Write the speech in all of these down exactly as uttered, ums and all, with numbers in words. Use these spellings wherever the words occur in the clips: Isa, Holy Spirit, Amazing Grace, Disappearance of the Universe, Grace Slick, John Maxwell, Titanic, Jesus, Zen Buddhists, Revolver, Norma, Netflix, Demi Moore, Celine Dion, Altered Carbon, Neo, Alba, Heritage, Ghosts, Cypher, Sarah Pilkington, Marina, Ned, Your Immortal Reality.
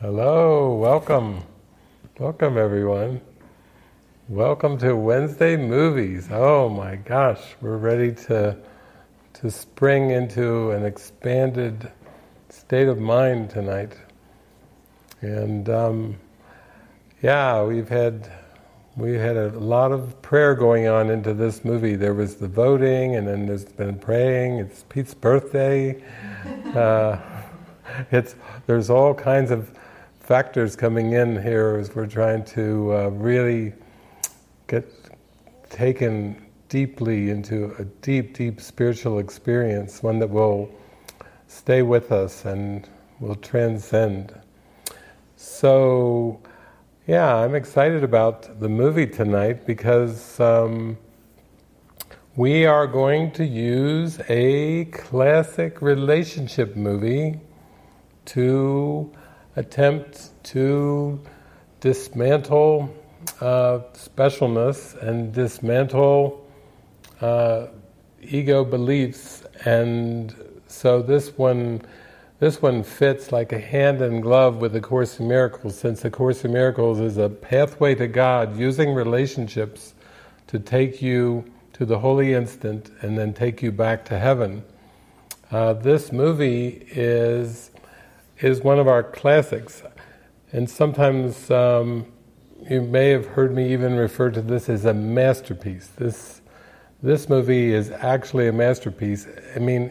Hello, welcome. Welcome, everyone. Welcome to Wednesday Movies. Oh my gosh, we're ready to to spring into an expanded state of mind tonight. And um, yeah, we've had we had a lot of prayer going on into this movie. There was the voting, and then there's been praying. It's Pete's birthday. Uh, it's there's all kinds of factors coming in here as we're trying to uh, really get taken deeply into a deep, deep spiritual experience, one that will stay with us and will transcend. So, yeah, I'm excited about the movie tonight because um, we are going to use a classic relationship movie to attempt to dismantle uh, specialness and dismantle uh, ego beliefs, and so this one, this one fits like a hand in glove with A Course in Miracles, since A Course in Miracles is a pathway to God using relationships to take you to the holy instant and then take you back to heaven. Uh, this movie is. is one of our classics, and sometimes um, you may have heard me even refer to this as a masterpiece. This this movie is actually a masterpiece. I mean,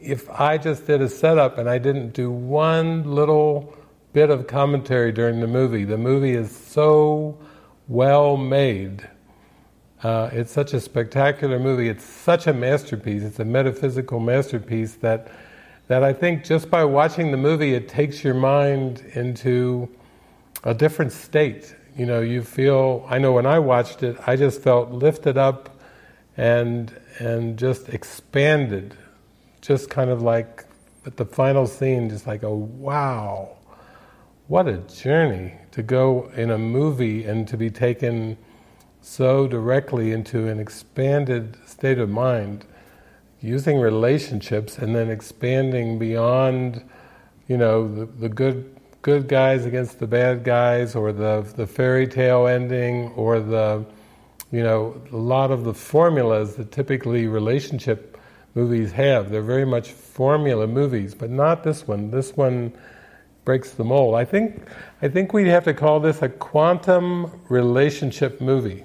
if I just did a setup and I didn't do one little bit of commentary during the movie, the movie is so well made. Uh, it's such a spectacular movie. It's such a masterpiece. It's a metaphysical masterpiece that that I think just by watching the movie, it takes your mind into a different state. You know, you feel, I know when I watched it, I just felt lifted up and and just expanded, just kind of like at the final scene, just like a wow, what a journey to go in a movie and to be taken so directly into an expanded state of mind, using relationships and then expanding beyond, you know, the, the good good guys against the bad guys, or the the fairy tale ending, or the, you know, a lot of the formulas that typically relationship movies have. They're very much formula movies, but not this one. This one breaks the mold. I think I think we'd have to call this a quantum relationship movie,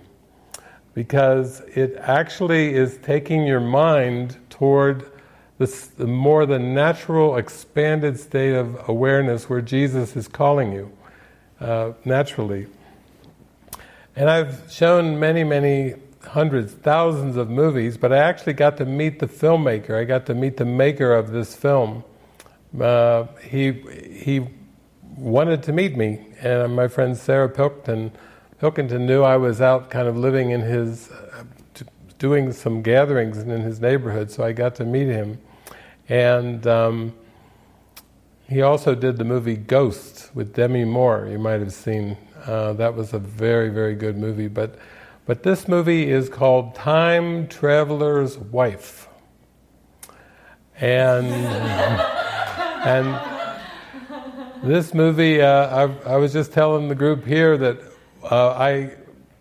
because it actually is taking your mind toward this, the more the natural, expanded state of awareness where Jesus is calling you, uh, naturally. And I've shown many, many hundreds, thousands of movies, but I actually got to meet the filmmaker. I got to meet the maker of this film. Uh, he he wanted to meet me, and my friend Sarah Pilkington Pilkington knew I was out kind of living in his, uh, t- doing some gatherings in his neighborhood, so I got to meet him. And um, he also did the movie Ghosts with Demi Moore, you might have seen. Uh, that was a very, very good movie. But, but this movie is called Time Traveler's Wife. And, and this movie, uh, I, I was just telling the group here that Uh, I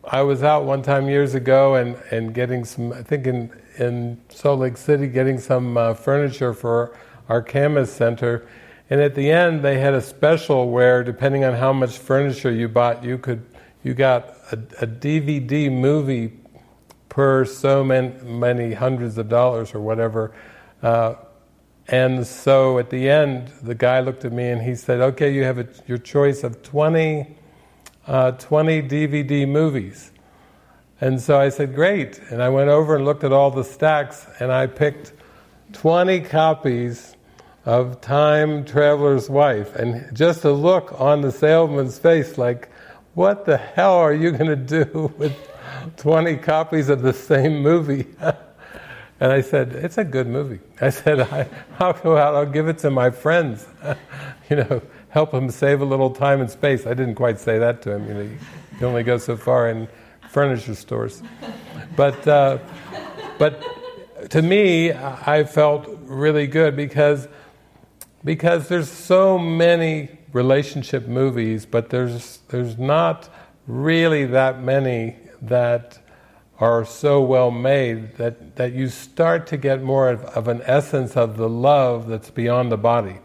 I was out one time years ago and, and getting some, I think in, in Salt Lake City, getting some uh, furniture for our Camas Center. And at the end, they had a special where, depending on how much furniture you bought, you could you got a, a D V D movie per so many, many hundreds of dollars or whatever. Uh, and so at the end, the guy looked at me and he said, "Okay, you have a, your choice of twenty... Uh, twenty D V D movies." And so I said, "Great." And I went over and looked at all the stacks, and I picked twenty copies of Time Traveler's Wife. And just a look on the salesman's face like, "What the hell are you going to do with twenty copies of the same movie?" And I said, "It's a good movie." I said, I, I'll go out, I'll give it to my friends. You know, help him save a little time and space. I didn't quite say that to him. You know, you can only go so far in furniture stores. But uh, but to me, I felt really good because because there's so many relationship movies, but there's there's not really that many that are so well made that, that you start to get more of, of an essence of the love that's beyond the body.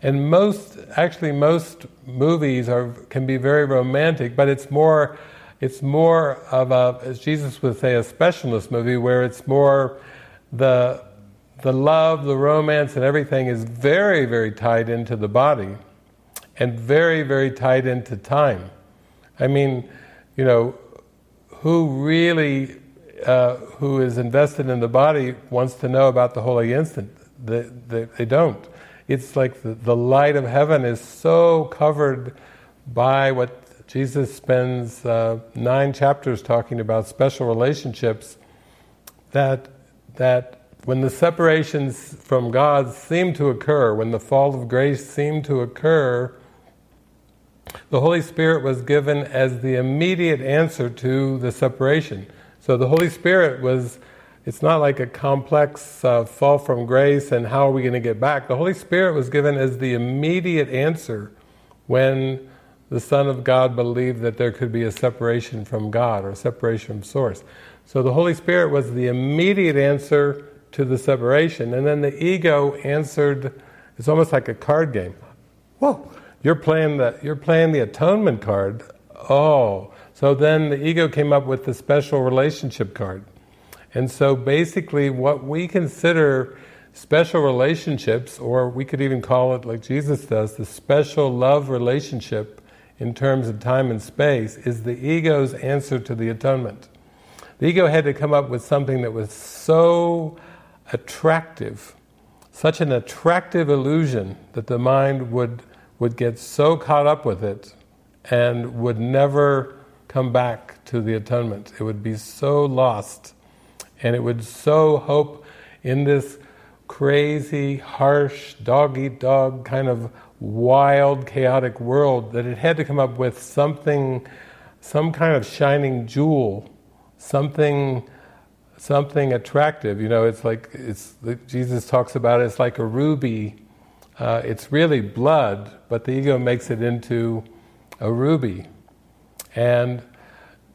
And most, actually most movies are can be very romantic, but it's more it's more of a, as Jesus would say, a specialness movie, where it's more the the love, the romance and everything is very, very tied into the body and very, very tied into time. I mean, you know, who really, uh, who is invested in the body wants to know about the holy instant? They, they, they don't. It's like the, the light of heaven is so covered by what Jesus spends uh, nine chapters talking about, special relationships, that that when the separations from God seem to occur, when the fall of grace seemed to occur, the Holy Spirit was given as the immediate answer to the separation. So the Holy Spirit was... It's not like a complex uh, fall from grace and how are we going to get back. The Holy Spirit was given as the immediate answer when the Son of God believed that there could be a separation from God or separation from Source. So the Holy Spirit was the immediate answer to the separation. And then the ego answered, it's almost like a card game. Whoa, you're playing the, you're playing the atonement card. Oh, so then the ego came up with the special relationship card. And so basically what we consider special relationships, or we could even call it, like Jesus does, the special love relationship in terms of time and space, is the ego's answer to the atonement. The ego had to come up with something that was so attractive, such an attractive illusion, that the mind would would get so caught up with it and would never come back to the atonement. It would be so lost. And it would so hope in this crazy, harsh, dog-eat-dog kind of wild, chaotic world that it had to come up with something, some kind of shining jewel, something something attractive. You know, it's like, it's Jesus talks about it, it's like a ruby. Uh, it's really blood, but the ego makes it into a ruby. And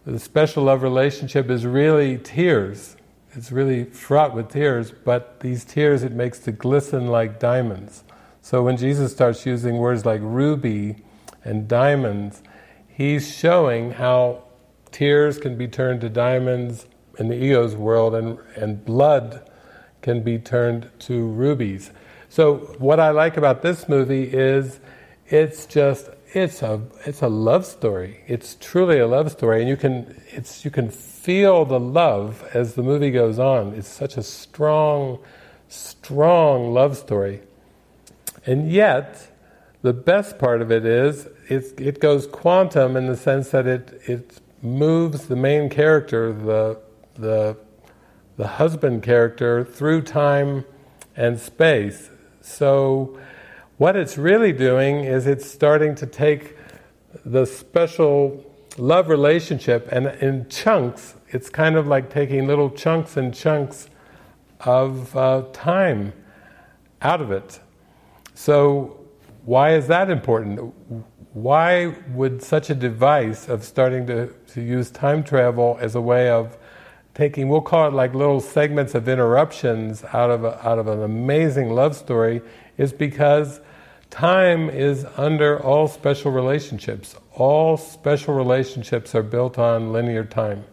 the special love relationship is really tears. It's really fraught with tears, but these tears it makes to glisten like diamonds. So when Jesus starts using words like ruby and diamonds, he's showing how tears can be turned to diamonds in the ego's world, and, and blood can be turned to rubies. So what I like about this movie is it's just, it's a it's a love story. It's truly a love story, and you can it's you can feel the love as the movie goes on. It's such a strong, strong love story. And yet, the best part of it is, it's, it goes quantum in the sense that it, it moves the main character, the, the, the husband character, through time and space. So what it's really doing is it's starting to take the special love relationship, and in chunks, it's kind of like taking little chunks and chunks of uh, time out of it. So why is that important? Why would such a device of starting to, to use time travel as a way of taking, we'll call it like little segments of interruptions out of a, out of an amazing love story, is because time is under all special relationships. All special relationships are built on linear time.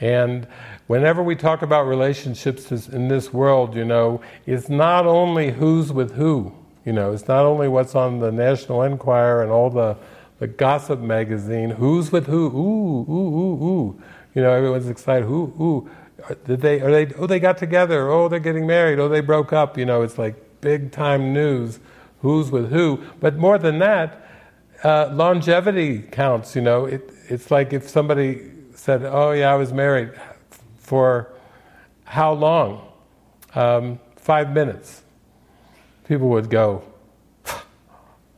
And whenever we talk about relationships in this world, you know, it's not only who's with who. You know, it's not only what's on the National Enquirer and all the, the gossip magazine. Who's with who? Ooh, ooh, ooh, ooh. You know, everyone's excited. Ooh, ooh. Did they, are they, oh, they got together. Oh, they're getting married. Oh, they broke up. You know, it's like big time news. Who's with who? But more than that, Uh, longevity counts, you know. It, it's like if somebody said, oh yeah, I was married for how long? Um, five minutes. People would go,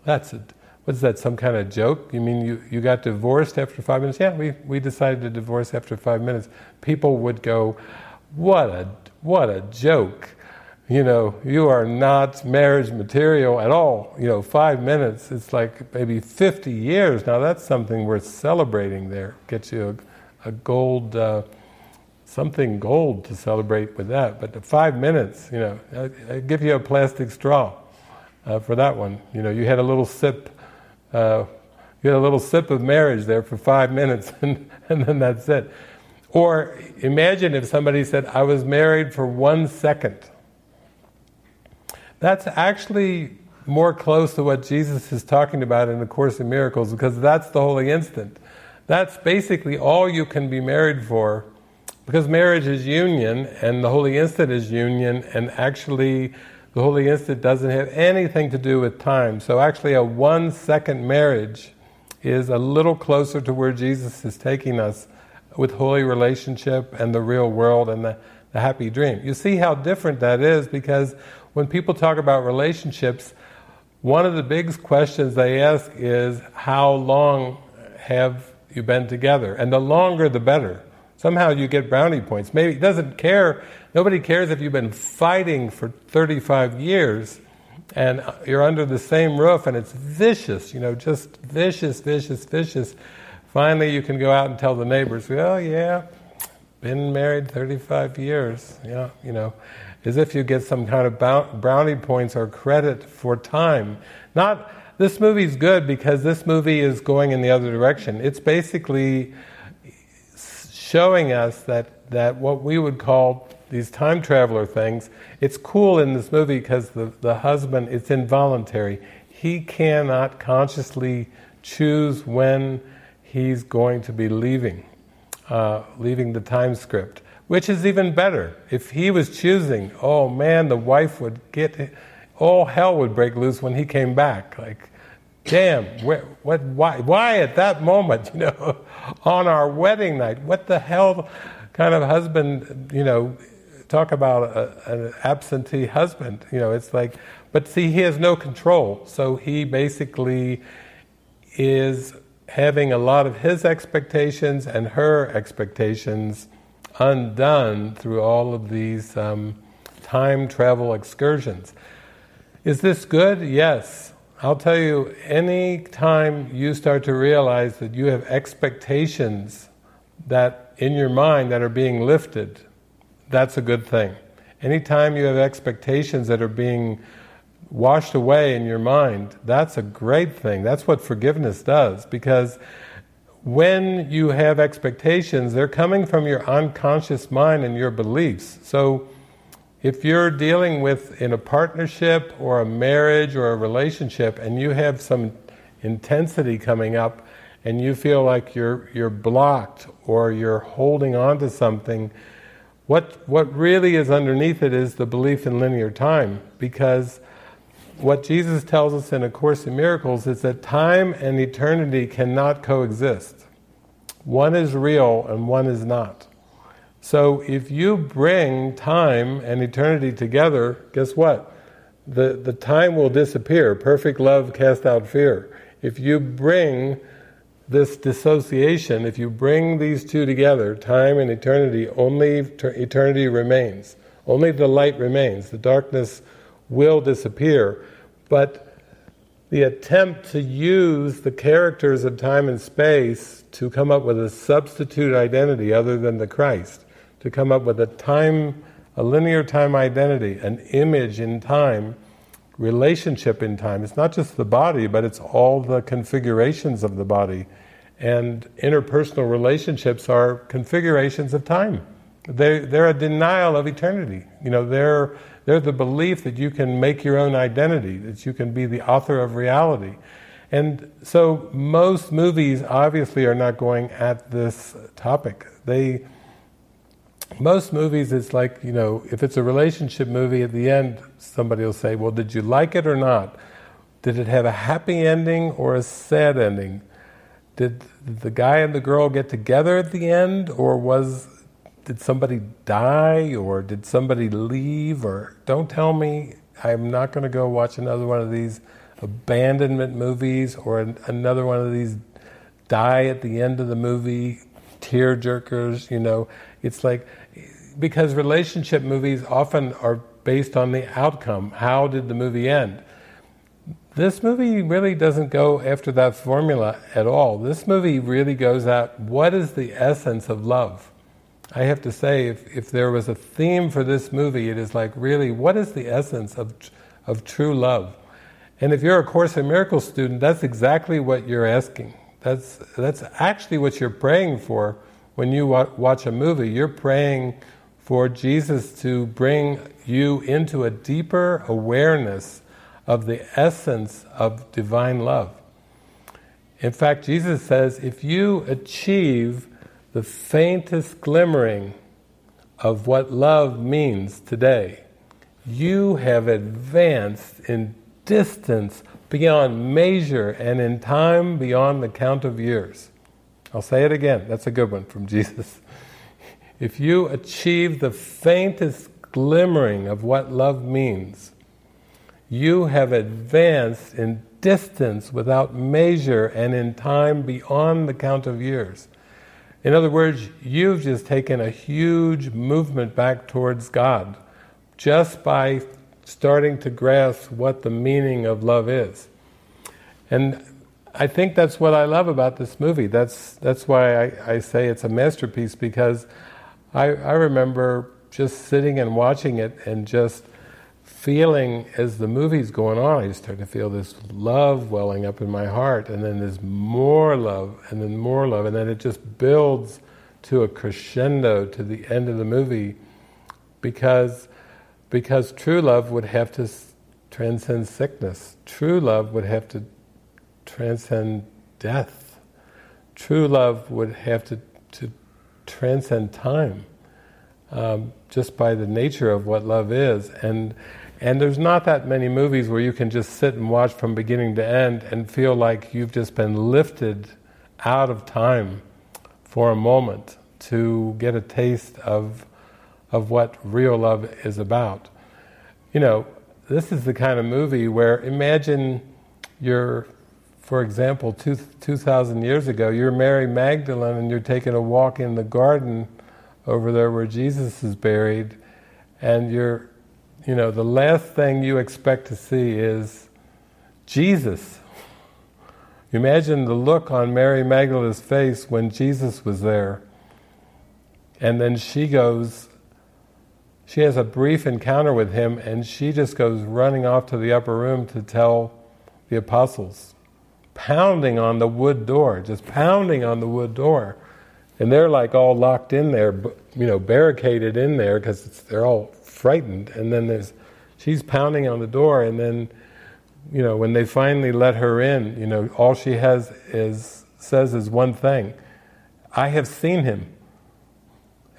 that's it. What's that, some kind of joke? You mean you, you got divorced after five minutes? Yeah, we, we decided to divorce after five minutes. People would go, what a, what a joke. you know, you are not marriage material at all. You know, five minutes, it's like maybe fifty years. Now that's something worth celebrating there. Get you a, a gold, uh, something gold to celebrate with that. But the five minutes, you know, I, I give you a plastic straw uh, for that one. You know, you had a little sip, uh, you had a little sip of marriage there for five minutes and, and then that's it. Or imagine if somebody said, I was married for one second. That's actually more close to what Jesus is talking about in A Course in Miracles, because that's the holy instant. That's basically all you can be married for, because marriage is union, and the holy instant is union, and actually the holy instant doesn't have anything to do with time. So actually a one-second marriage is a little closer to where Jesus is taking us with holy relationship and the real world and the, the happy dream. You see how different that is, because when people talk about relationships, one of the big questions they ask is, how long have you been together? And the longer the better. Somehow you get brownie points. Maybe it doesn't care, nobody cares if you've been fighting for thirty-five years and you're under the same roof and it's vicious, you know, just vicious, vicious, vicious. Finally you can go out and tell the neighbors, well, yeah, been married thirty-five years, yeah, you know. As if you get some kind of brownie points or credit for time. Not, this movie's good because this movie is going in the other direction. It's basically showing us that, that what we would call these time traveler things, it's cool in this movie because the, the husband, it's involuntary. He cannot consciously choose when he's going to be leaving, uh, leaving the time script. Which is even better. If he was choosing, oh man, the wife would get, all hell would break loose when he came back. Like, damn, where, what, why, why at that moment, you know, on our wedding night? What the hell kind of husband, you know, talk about a, an absentee husband, you know, it's like, but see, he has no control. So he basically is having a lot of his expectations and her expectations undone through all of these um, time travel excursions. Is this good? Yes. I'll tell you, any time you start to realize that you have expectations that in your mind that are being lifted, that's a good thing. Any time you have expectations that are being washed away in your mind, that's a great thing. That's what forgiveness does, because when you have expectations, they're coming from your unconscious mind and your beliefs. So if you're dealing with in a partnership or a marriage or a relationship and you have some intensity coming up and you feel like you're you're blocked or you're holding on to something, what what really is underneath it is the belief in linear time, because what Jesus tells us in A Course in Miracles is that time and eternity cannot coexist. One is real and one is not. So if you bring time and eternity together, guess what? The, the time will disappear. Perfect love casts out fear. If you bring this dissociation, if you bring these two together, time and eternity, only eternity remains. Only the light remains. The darkness will disappear, but the attempt to use the characters of time and space to come up with a substitute identity other than the Christ, to come up with a time, a linear time identity, an image in time, relationship in time. It's not just the body, but it's all the configurations of the body. And interpersonal relationships are configurations of time. They're, they're a denial of eternity. You know, they're They're the belief that you can make your own identity, that you can be the author of reality. And so most movies obviously are not going at this topic. They, most movies, it's like, you know, if it's a relationship movie, at the end somebody will say, well, did you like it or not? Did it have a happy ending or a sad ending? Did the guy and the girl get together at the end, or was did somebody die, or did somebody leave? Or don't tell me, I'm not going to go watch another one of these abandonment movies or an, another one of these die at the end of the movie tear jerkers, you know. It's like, because relationship movies often are based on the outcome. How did the movie end? This movie really doesn't go after that formula at all. This movie really goes at what is the essence of love? I have to say, if, if there was a theme for this movie, it is like, really, what is the essence of of true love? And if you're a Course in Miracles student, that's exactly what you're asking. That's that's actually what you're praying for when you wa- watch a movie. You're praying for Jesus to bring you into a deeper awareness of the essence of divine love. In fact, Jesus says, if you achieve the faintest glimmering of what love means today, you have advanced in distance beyond measure and in time beyond the count of years. I'll say it again, that's a good one from Jesus. If you achieve the faintest glimmering of what love means, you have advanced in distance without measure and in time beyond the count of years. In other words, you've just taken a huge movement back towards God just by starting to grasp what the meaning of love is. And I think that's what I love about this movie. That's that's why I, I say it's a masterpiece, because I, I remember just sitting and watching it and just feeling, as the movie's going on, I start to feel this love welling up in my heart, and then there's more love, and then more love, and then it just builds to a crescendo to the end of the movie, because because true love would have to transcend sickness. True love would have to transcend death. True love would have to, to transcend time, um, just by the nature of what love is. And and there's not that many movies where you can just sit and watch from beginning to end and feel like you've just been lifted out of time for a moment to get a taste of of what real love is about. You know, this is the kind of movie where, imagine you're, for example, two, two thousand years ago, you're Mary Magdalene and you're taking a walk in the garden over there where Jesus is buried, and you're, you know, the last thing you expect to see is Jesus. Imagine the look on Mary Magdalene's face when Jesus was there. And then she goes, she has a brief encounter with him, and she just goes running off to the upper room to tell the apostles, pounding on the wood door, just pounding on the wood door. And they're like all locked in there, you know, barricaded in there, because they're all frightened. And then there's, she's pounding on the door, and then, you know, when they finally let her in, you know, all she has is, says is one thing: I have seen him.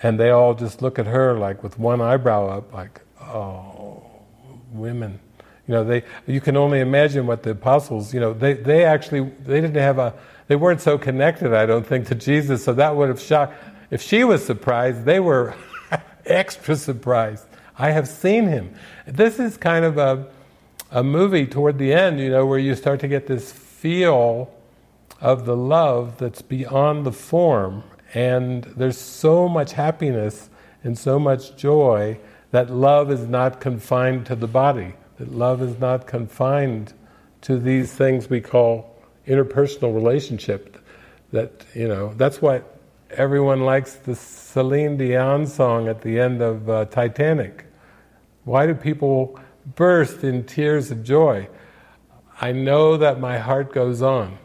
And they all just look at her like with one eyebrow up, like, oh, women. You know, they, you can only imagine what the apostles, you know, they, they actually, they didn't have a, they weren't so connected, I don't think, to Jesus, so that would have shocked. If she was surprised, they were extra surprised. I have seen him. This is kind of a, a movie toward the end, you know, where you start to get this feel of the love that's beyond the form. And there's so much happiness and so much joy that love is not confined to the body, that love is not confined to these things we call interpersonal relationship. That, you know, that's why everyone likes the Celine Dion song at the end of uh, Titanic. Why do people burst in tears of joy? I know that my heart goes on.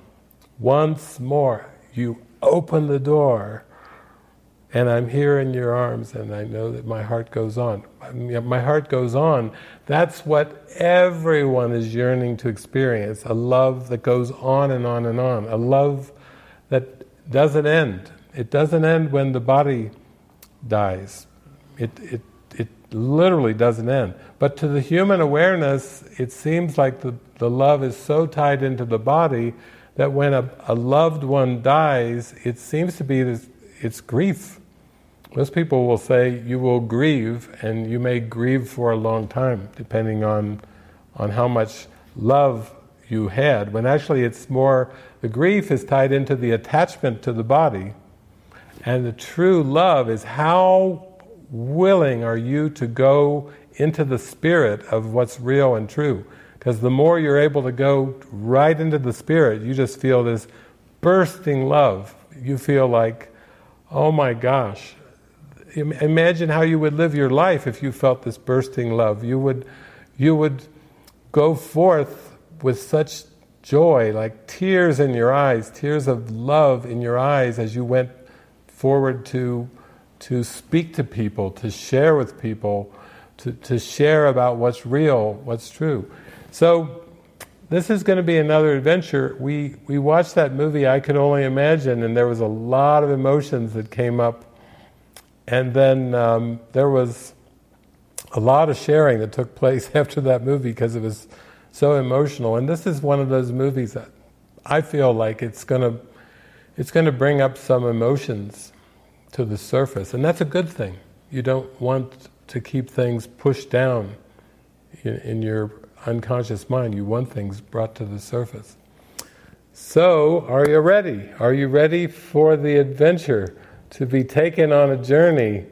Once more, you open the door, and I'm here in your arms, and I know that my heart goes on. My heart goes on. That's what everyone is yearning to experience, a love that goes on and on and on, a love that doesn't end. It doesn't end when the body dies. It, it, it literally doesn't end. But to the human awareness, it seems like the, the love is so tied into the body that when a, a loved one dies, it seems to be this, it's grief. Most people will say you will grieve, and you may grieve for a long time, depending on on how much love you had, when actually it's more, the grief is tied into the attachment to the body, and the true love is how willing are you to go into the spirit of what's real and true. Because the more you're able to go right into the spirit, you just feel this bursting love. You feel like, oh my gosh. Imagine how you would live your life if you felt this bursting love. You would, you would go forth with such joy, like tears in your eyes, tears of love in your eyes as you went forward to to speak to people, to share with people, to, to share about what's real, what's true. So this is going to be another adventure. We we watched that movie, I Could Only Imagine, and there was a lot of emotions that came up. And then um, there was a lot of sharing that took place after that movie because it was so emotional. And this is one of those movies that I feel like it's going to it's going to bring up some emotions to the surface. And that's a good thing. You don't want to keep things pushed down in, in your unconscious mind. You want things brought to the surface. So, are you ready? Are you ready for the adventure? To be taken on a journey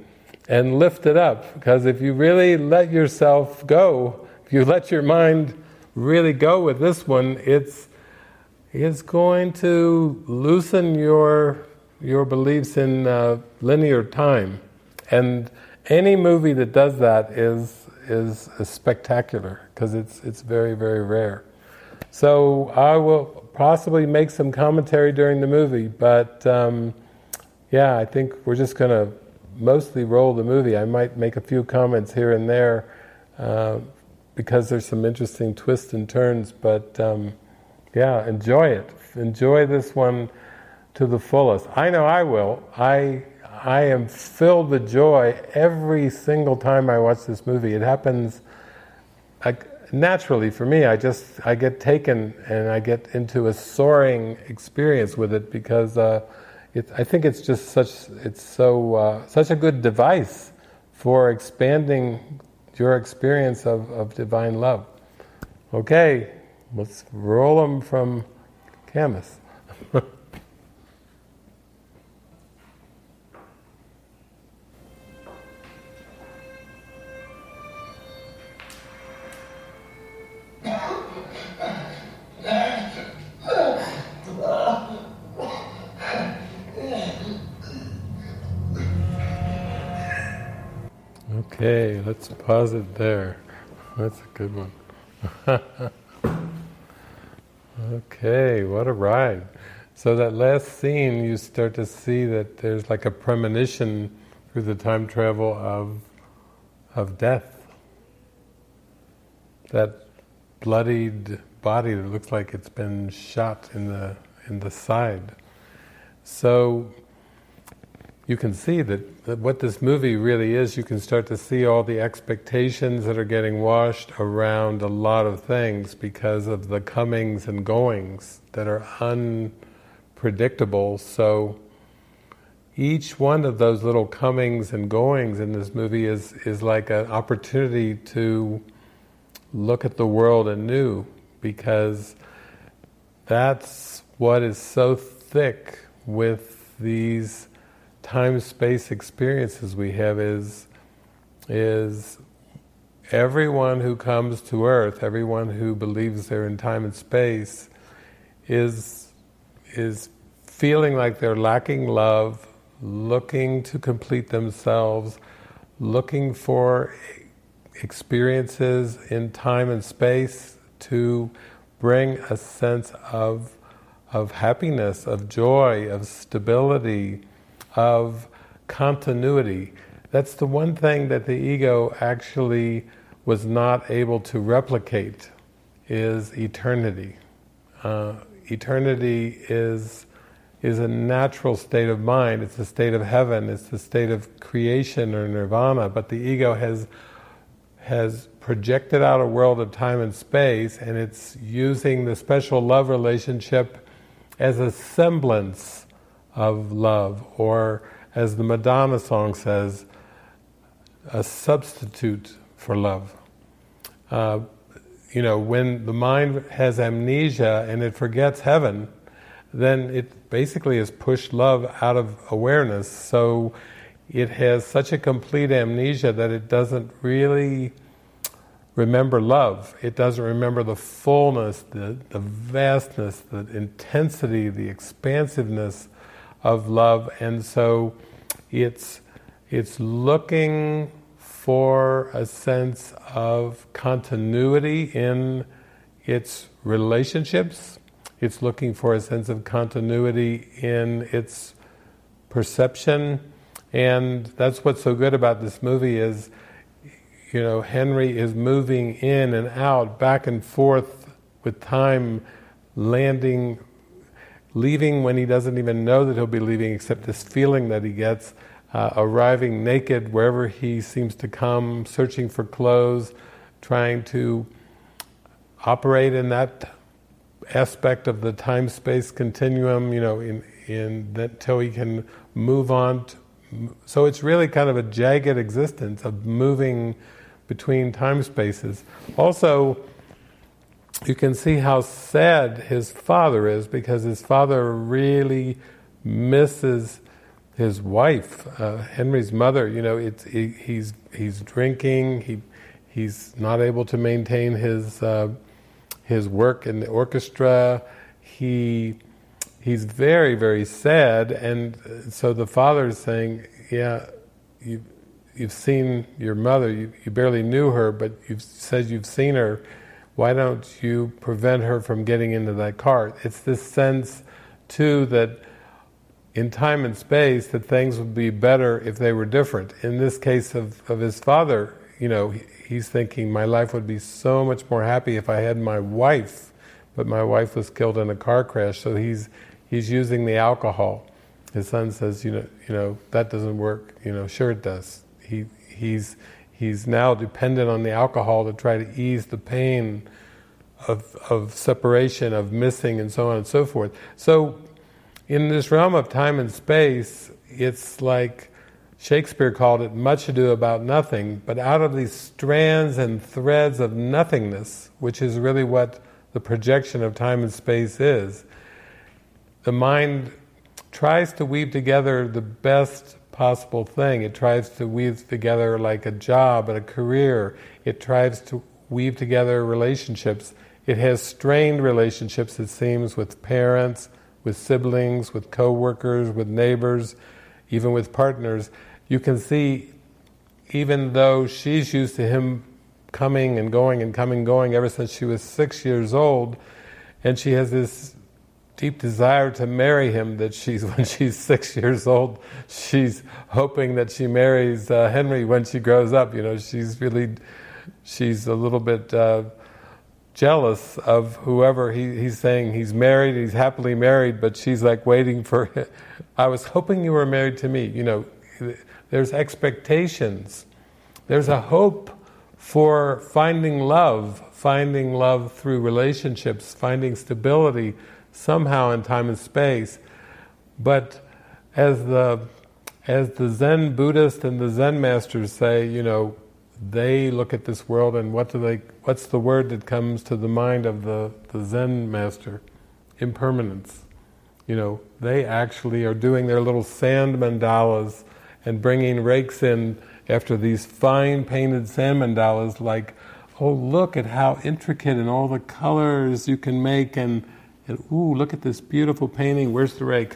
and lifted up? Because if you really let yourself go, if you let your mind really go with this one, it's it's going to loosen your your beliefs in uh, linear time. And any movie that does that is is spectacular because it's it's very, very rare. So I will possibly make some commentary during the movie, but. Um, Yeah, I think we're just going to mostly roll the movie. I might make a few comments here and there uh, because there's some interesting twists and turns, but um, yeah, enjoy it. Enjoy this one to the fullest. I know I will. I I am filled with joy every single time I watch this movie. It happens I, naturally for me. I just I get taken and I get into a soaring experience with it because... Uh, It, I think it's just such it's so uh, such a good device for expanding your experience of, of divine love. Okay, let's roll them from Camus. Okay, let's pause it there. That's a good one. Okay, what a ride. So that last scene, you start to see that there's like a premonition through the time travel of of death. That bloodied body that looks like it's been shot in the in the side. So you can see that, that what this movie really is, you can start to see all the expectations that are getting washed around a lot of things because of the comings and goings that are unpredictable. So each one of those little comings and goings in this movie is, is like an opportunity to look at the world anew, because that's what is so thick with these time-space experiences we have is is everyone who comes to Earth, everyone who believes they're in time and space, is is feeling like they're lacking love, looking to complete themselves, looking for experiences in time and space to bring a sense of of happiness, of joy, of stability, of continuity. That's the one thing that the ego actually was not able to replicate, is eternity. Uh, eternity is is a natural state of mind. It's the state of heaven. It's the state of creation or nirvana. But the ego has has projected out a world of time and space, and it's using the special love relationship as a semblance of love, or as the Madonna song says, a substitute for love. Uh, you know, when the mind has amnesia and it forgets heaven, then it basically has pushed love out of awareness. So it has such a complete amnesia that it doesn't really remember love. It doesn't remember the fullness, the, the vastness, the intensity, the expansiveness of love. And so it's it's looking for a sense of continuity in its relationships. It's looking for a sense of continuity in its perception. And that's what's so good about this movie is, you know, Henry is moving in and out, back and forth with time, landing, leaving when he doesn't even know that he'll be leaving, except this feeling that he gets, uh, arriving naked wherever he seems to come, searching for clothes, trying to operate in that aspect of the time-space continuum, you know, in in that, until he can move on to, so it's really kind of a jagged existence of moving between time spaces. Also, you can see how sad his father is, because his father really misses his wife, uh, Henry's mother. You know, it's he, he's he's drinking. He he's not able to maintain his uh, his work in the orchestra. He. He's very, very sad, and so the father is saying, yeah, you, you've seen your mother, you, you barely knew her, but you've said you've seen her, why don't you prevent her from getting into that car? It's this sense, too, that in time and space, that things would be better if they were different. In this case of, of his father, you know, he, he's thinking, my life would be so much more happy if I had my wife, but my wife was killed in a car crash, so he's He's using the alcohol. His son says, "You know, you know that doesn't work. You know, sure it does." He he's he's now dependent on the alcohol to try to ease the pain of of separation, of missing, and so on and so forth. So, in this realm of time and space, it's like Shakespeare called it "much ado about nothing." But out of these strands and threads of nothingness, which is really what the projection of time and space is, the mind tries to weave together the best possible thing. It tries to weave together like a job and a career. It tries to weave together relationships. It has strained relationships, it seems, with parents, with siblings, with co-workers, with neighbors, even with partners. You can see, even though she's used to him coming and going and coming and going ever since she was six years old, and she has this deep desire to marry him, that she's, when she's six years old, she's hoping that she marries uh, Henry when she grows up. You know, she's really, she's a little bit uh, jealous of whoever he, he's saying he's married, he's happily married, but she's like waiting for him. I was hoping you were married to me. You know, there's expectations. There's a hope for finding love, finding love through relationships, finding stability, somehow in time and space. But as the as the Zen Buddhists and the Zen masters say, you know, they look at this world and what do they what's the word that comes to the mind of the, the Zen master? Impermanence. You know, they actually are doing their little sand mandalas and bringing rakes in after these fine painted sand mandalas, like, oh, look at how intricate and all the colors you can make, and And ooh, look at this beautiful painting. Where's the rake?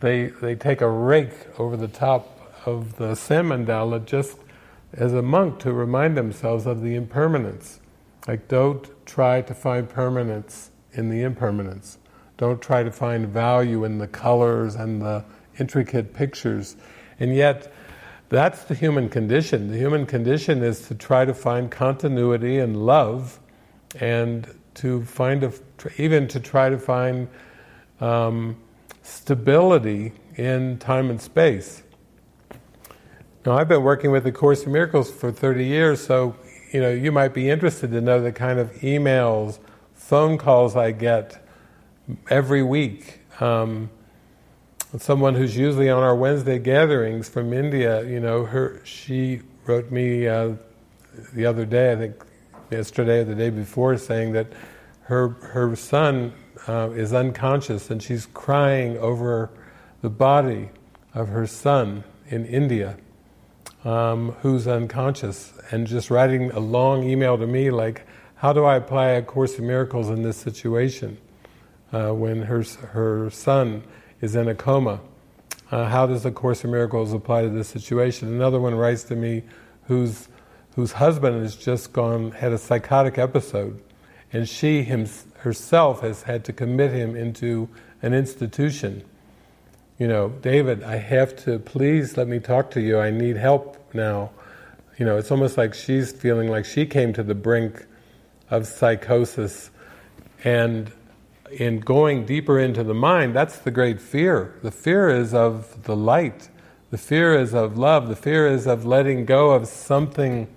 They they take a rake over the top of the sand mandala just as a monk to remind themselves of the impermanence. Like, don't try to find permanence in the impermanence. Don't try to find value in the colors and the intricate pictures. And yet, that's the human condition. The human condition is to try to find continuity and love, and to find a, even to try to find um, stability in time and space. Now, I've been working with A Course in Miracles for thirty years, so you know, you might be interested to know the kind of emails, phone calls I get every week. Um, someone who's usually on our Wednesday gatherings from India, you know, her she wrote me uh, the other day, I think, yesterday or the day before, saying that her her son uh, is unconscious and she's crying over the body of her son in India. um, who's unconscious, and just writing a long email to me like, how do I apply A Course in Miracles in this situation? Uh, when her her son is in a coma, uh, how does A Course in Miracles apply to this situation? Another one writes to me who's whose husband has just gone, had a psychotic episode, and she him, herself has had to commit him into an institution. You know, David, I have to, please let me talk to you, I need help now. You know, it's almost like she's feeling like she came to the brink of psychosis. And in going deeper into the mind, that's the great fear. The fear is of the light. The fear is of love. The fear is of letting go of something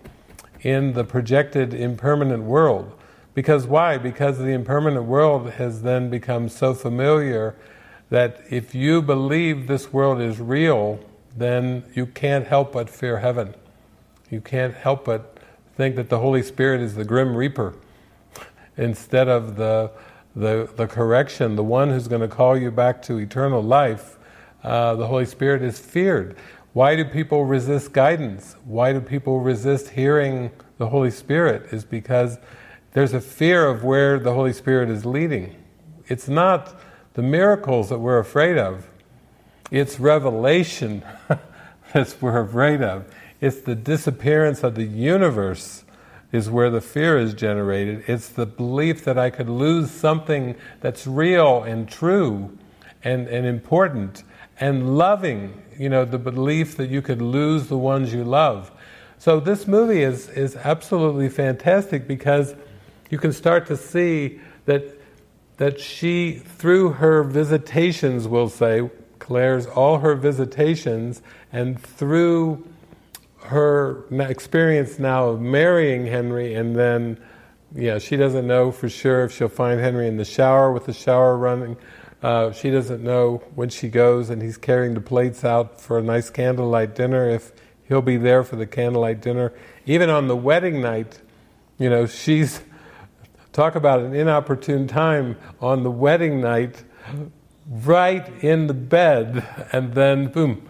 in the projected impermanent world. Because why? Because the impermanent world has then become so familiar that if you believe this world is real, then you can't help but fear heaven. You can't help but think that the Holy Spirit is the Grim Reaper instead of the the, the correction, the one who's going to call you back to eternal life. Uh, the Holy Spirit is feared. Why do people resist guidance? Why do people resist hearing the Holy Spirit? Is because there's a fear of where the Holy Spirit is leading. It's not the miracles that we're afraid of. It's revelation that we're afraid of. It's the disappearance of the universe is where the fear is generated. It's the belief that I could lose something that's real and true and, and important. And loving, you know, the belief that you could lose the ones you love. So this movie is, is absolutely fantastic because you can start to see that that she, through her visitations, we'll say, Claire's, all her visitations, and through her experience now of marrying Henry, and then, yeah, she doesn't know for sure if she'll find Henry in the shower with the shower running. Uh, she doesn't know when she goes and he's carrying the plates out for a nice candlelight dinner, if he'll be there for the candlelight dinner. Even on the wedding night, you know, she's, talk about an inopportune time, on the wedding night, right in the bed, and then boom.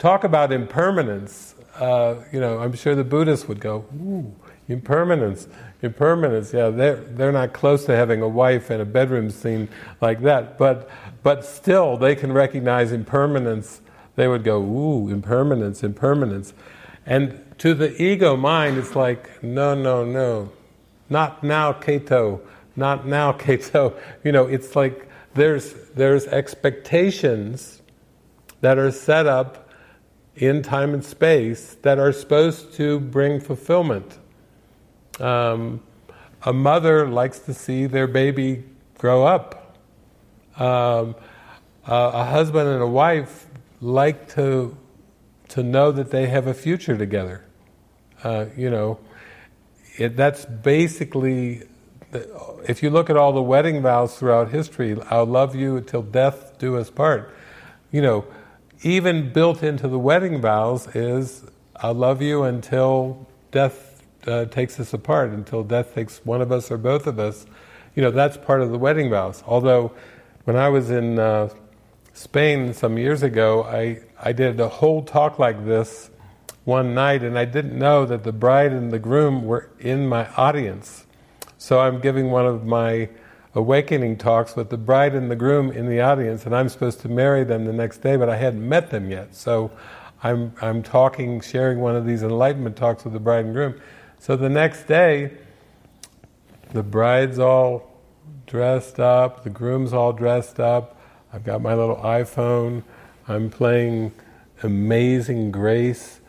Talk about impermanence. Uh, you know, I'm sure the Buddhists would go, ooh, impermanence. Impermanence, yeah, they're, they're not close to having a wife and a bedroom scene like that, but but still they can recognize impermanence. They would go, ooh, impermanence, impermanence. And to the ego mind, it's like, no, no, no, not now, Cato, not now, Cato. You know, it's like there's there's expectations that are set up in time and space that are supposed to bring fulfillment. Um, a mother likes to see their baby grow up. Um, a, a husband and a wife like to to know that they have a future together. Uh, you know, it, that's basically, the, if you look at all the wedding vows throughout history, I'll love you until death do us part. You know, even built into the wedding vows is, I'll love you until death Uh, takes us apart, until death takes one of us or both of us. You know, that's part of the wedding vows. Although, when I was in uh, Spain some years ago, I, I did a whole talk like this one night, and I didn't know that the bride and the groom were in my audience. So I'm giving one of my awakening talks with the bride and the groom in the audience, and I'm supposed to marry them the next day, but I hadn't met them yet. So I'm I'm talking, sharing one of these enlightenment talks with the bride and groom. So the next day, the bride's all dressed up, the groom's all dressed up, I've got my little iPhone, I'm playing Amazing Grace,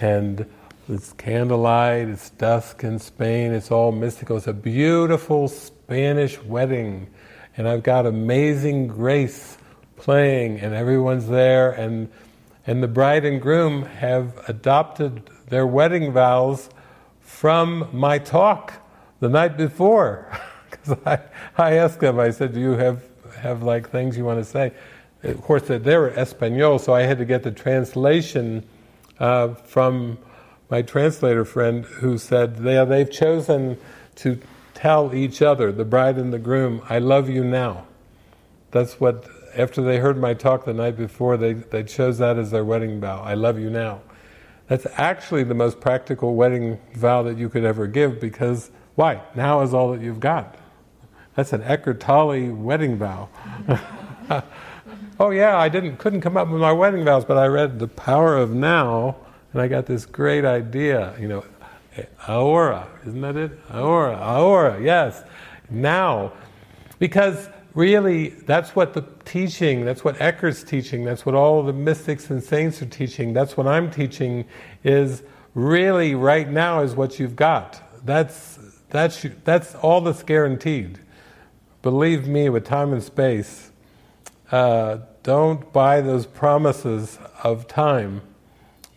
and it's candlelight, it's dusk in Spain, it's all mystical, it's a beautiful Spanish wedding, and I've got Amazing Grace playing, and everyone's there, and, and the bride and groom have adopted their wedding vows from my talk the night before. Because I, I asked them, I said, do you have, have like things you want to say? Of course, they were Espanol, so I had to get the translation uh, from my translator friend who said, they, they've chosen to tell each other, the bride and the groom, I love you now. That's what, after they heard my talk the night before, they, they chose that as their wedding vow, I love you now. That's actually the most practical wedding vow that you could ever give, because why? Now is all that you've got. That's an Eckhart Tolle wedding vow. Oh yeah, I didn't couldn't come up with my wedding vows, but I read The Power of Now, and I got this great idea. You know, ahora, isn't that it? Ahora, ahora, yes, now. Because really, that's what the teaching, that's what Eckhart's teaching, that's what all the mystics and saints are teaching, that's what I'm teaching, is really right now is what you've got. That's that's that's all that's guaranteed. Believe me, with time and space, uh, don't buy those promises of time,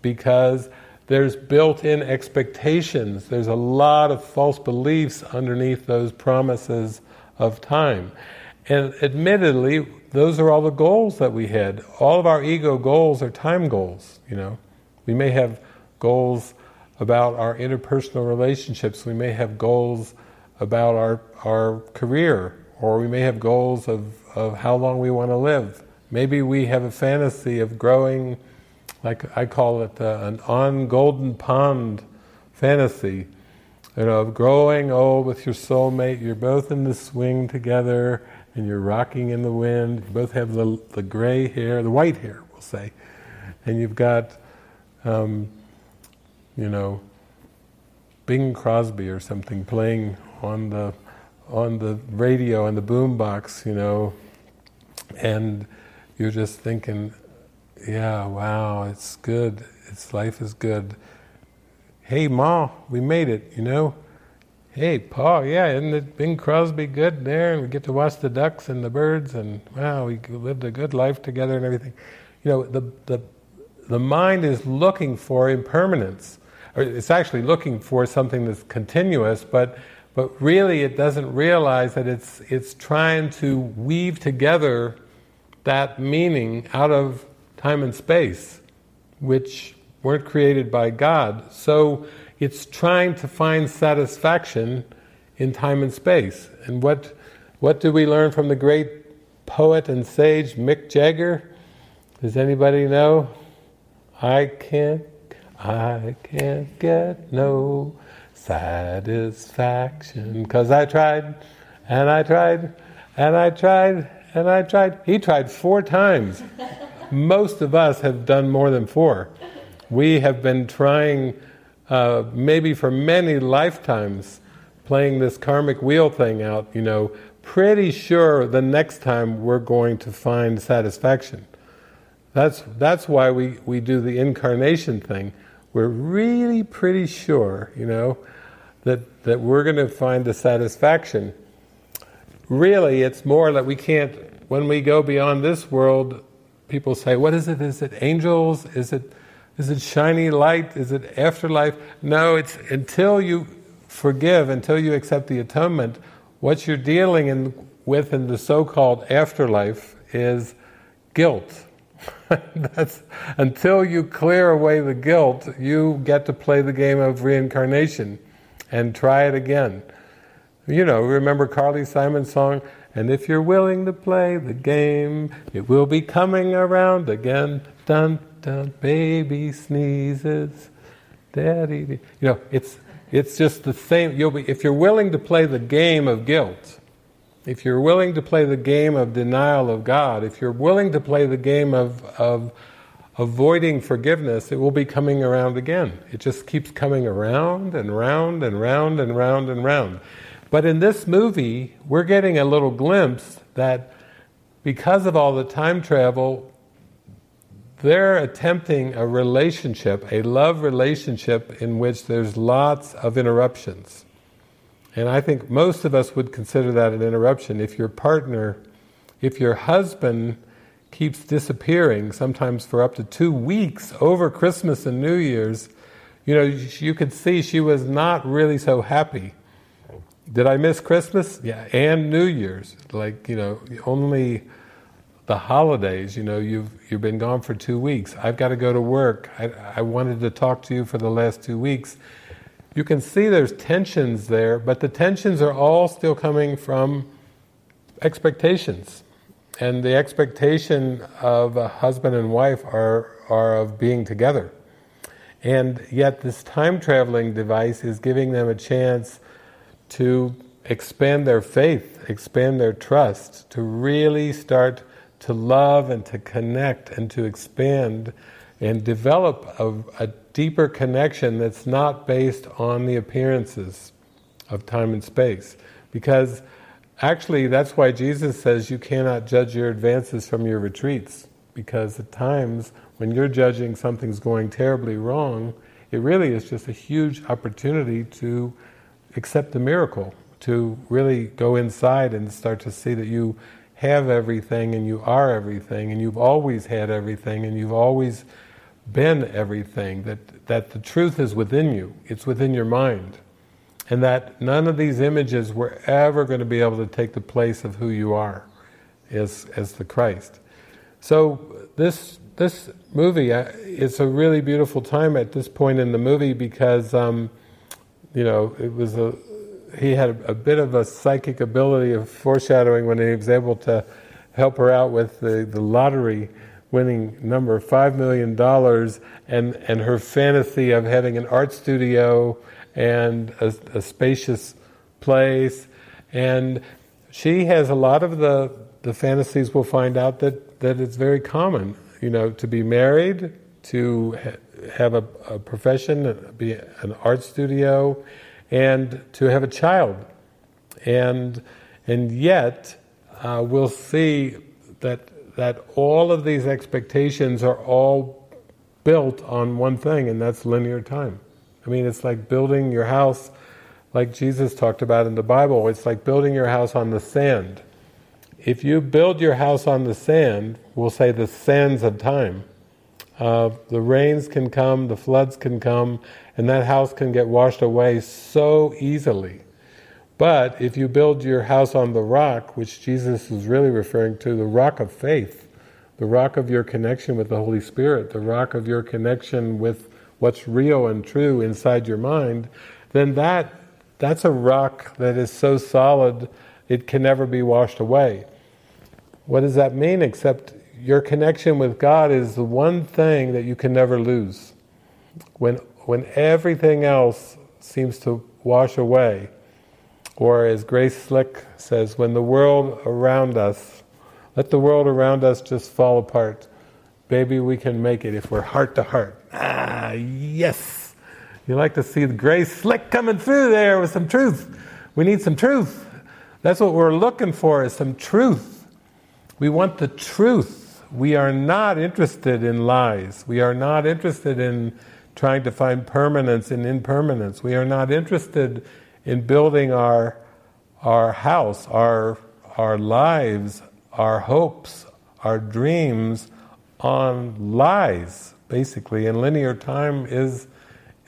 because there's built-in expectations. There's a lot of false beliefs underneath those promises of time. And admittedly, those are all the goals that we had. All of our ego goals are time goals, you know. We may have goals about our interpersonal relationships. We may have goals about our, our career. Or we may have goals of, of how long we want to live. Maybe we have a fantasy of growing, like I call it, uh, an on golden pond fantasy. You know, of growing old with your soulmate. You're both in the swing together, and you're rocking in the wind. You both have the the gray hair, the white hair, we'll say, and you've got, um, you know, Bing Crosby or something playing on the on the radio on the boombox, you know, and you're just thinking, yeah, wow, it's good. It's life is good. Hey, Ma, we made it, you know. Hey, Pa, yeah, isn't it Bing Crosby good there? And we get to watch the ducks and the birds, and wow, we lived a good life together and everything. You know, the the the mind is looking for impermanence. Or it's actually looking for something that's continuous, but but really it doesn't realize that it's it's trying to weave together that meaning out of time and space, which weren't created by God. So it's trying to find satisfaction in time and space. And what what do we learn from the great poet and sage Mick Jagger? Does anybody know? I can't, I can't get no satisfaction, 'cause I tried, and I tried, and I tried, and I tried. He tried four times. Most of us have done more than four. We have been trying Uh, maybe for many lifetimes, playing this karmic wheel thing out, you know, pretty sure the next time we're going to find satisfaction. That's that's why we, we do the incarnation thing. We're really pretty sure, you know, that, that we're going to find the satisfaction. Really, it's more that we can't, when we go beyond this world, people say, what is it? Is it angels? Is it... Is it shiny light? Is it afterlife? No, it's until you forgive, until you accept the atonement, what you're dealing in, with in the so-called afterlife is guilt. That's, until you clear away the guilt, you get to play the game of reincarnation and try it again. You know, remember Carly Simon's song, and if you're willing to play the game, it will be coming around again. Dun, dun, baby sneezes, daddy, you know, it's it's just the same. You'll be, if you're willing to play the game of guilt, if you're willing to play the game of denial of God, if you're willing to play the game of, of avoiding forgiveness, it will be coming around again. It just keeps coming around and round and round and round and round. But in this movie, we're getting a little glimpse that because of all the time travel, they're attempting a relationship, a love relationship in which there's lots of interruptions. And I think most of us would consider that an interruption. If your partner, if your husband keeps disappearing, sometimes for up to two weeks over Christmas and New Year's, you know, you could see she was not really so happy. Did I miss Christmas? Yeah, and New Year's. Like, you know, only the holidays, you know, you've you've been gone for two weeks. I've got to go to work. I, I wanted to talk to you for the last two weeks. You can see there's tensions there, but the tensions are all still coming from expectations. And the expectation of a husband and wife are, are of being together. And yet this time traveling device is giving them a chance to expand their faith, expand their trust, to really start to love and to connect and to expand and develop a, a deeper connection that's not based on the appearances of time and space. Because actually that's why Jesus says you cannot judge your advances from your retreats. Because at times when you're judging something's going terribly wrong, it really is just a huge opportunity to accept the miracle, to really go inside and start to see that you have everything and you are everything and you've always had everything and you've always been everything, that, that the truth is within you, it's within your mind. And that none of these images were ever going to be able to take the place of who you are as, as the Christ. So this this movie, it's a really beautiful time at this point in the movie because, um, you know, it was a he had a, a bit of a psychic ability of foreshadowing when he was able to help her out with the, the lottery winning number of five million dollars and and her fantasy of having an art studio and a, a spacious place. And she has a lot of the, the fantasies, we'll find out, that, that it's very common, you know, to be married, to ha- have a, a profession, be an art studio, and to have a child. And and yet, uh, we'll see that that all of these expectations are all built on one thing, and that's linear time. I mean, it's like building your house, like Jesus talked about in the Bible, it's like building your house on the sand. If you build your house on the sand, we'll say the sands of time, uh, the rains can come, the floods can come, and that house can get washed away so easily. But if you build your house on the rock, which Jesus is really referring to, the rock of faith, the rock of your connection with the Holy Spirit, the rock of your connection with what's real and true inside your mind, then that that's a rock that is so solid it can never be washed away. What does that mean? Except your connection with God is the one thing that you can never lose. When when everything else seems to wash away, or as Grace Slick says, when the world around us, let the world around us just fall apart. Baby, we can make it if we're heart to heart. Ah, yes! You like to see the Grace Slick coming through there with some truth. We need some truth. That's what we're looking for, is some truth. We want the truth. We are not interested in lies. We are not interested in trying to find permanence in impermanence. We are not interested in building our our house, our our lives, our hopes, our dreams on lies, basically, and linear time is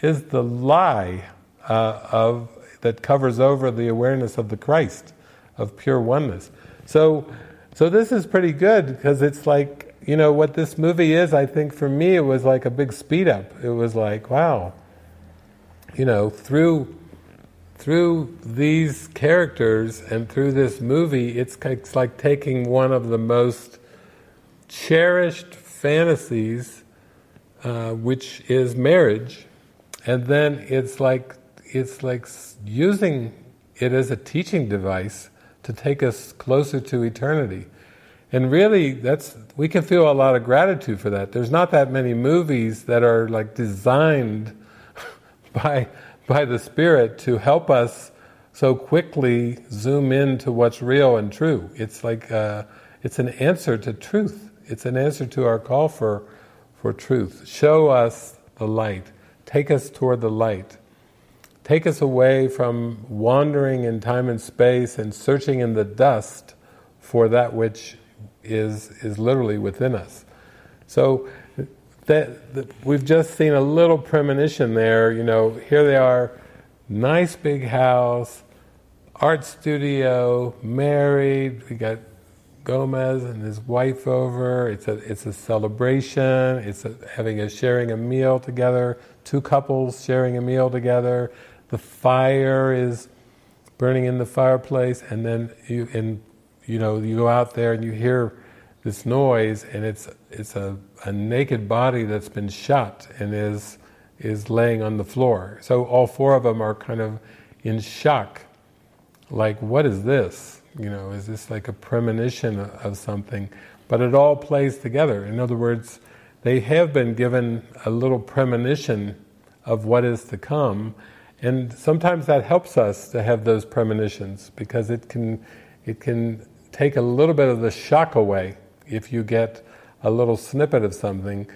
is the lie uh, of that covers over the awareness of the Christ, of pure oneness. So, so this is pretty good because it's like, you know, what this movie is. I think for me, it was like a big speed up. It was like, wow, you know, through through these characters and through this movie, it's it's like taking one of the most cherished fantasies, uh, which is marriage, and then it's like it's like using it as a teaching device to take us closer to eternity. And really, that's we can feel a lot of gratitude for that. There's not that many movies that are like designed by by the Spirit to help us so quickly zoom into what's real and true. It's like uh, it's an answer to truth. It's an answer to our call for for truth. Show us the light. Take us toward the light. Take us away from wandering in time and space and searching in the dust for that which is is literally within us. So that, that we've just seen a little premonition there. You know, here they are, nice big house, art studio, married. We got Gomez and his wife over. It's a it's a celebration. It's a, having a sharing a meal together. Two couples sharing a meal together. The fire is burning in the fireplace, and then you and you know you go out there and you hear this noise, and it's it's a, a naked body that's been shot and is is laying on the floor. So all four of them are kind of in shock. Like, what is this? You know, is this like a premonition of something? But it all plays together. In other words, they have been given a little premonition of what is to come, and sometimes that helps us to have those premonitions, because it can it can take a little bit of the shock away if you get a little snippet of something.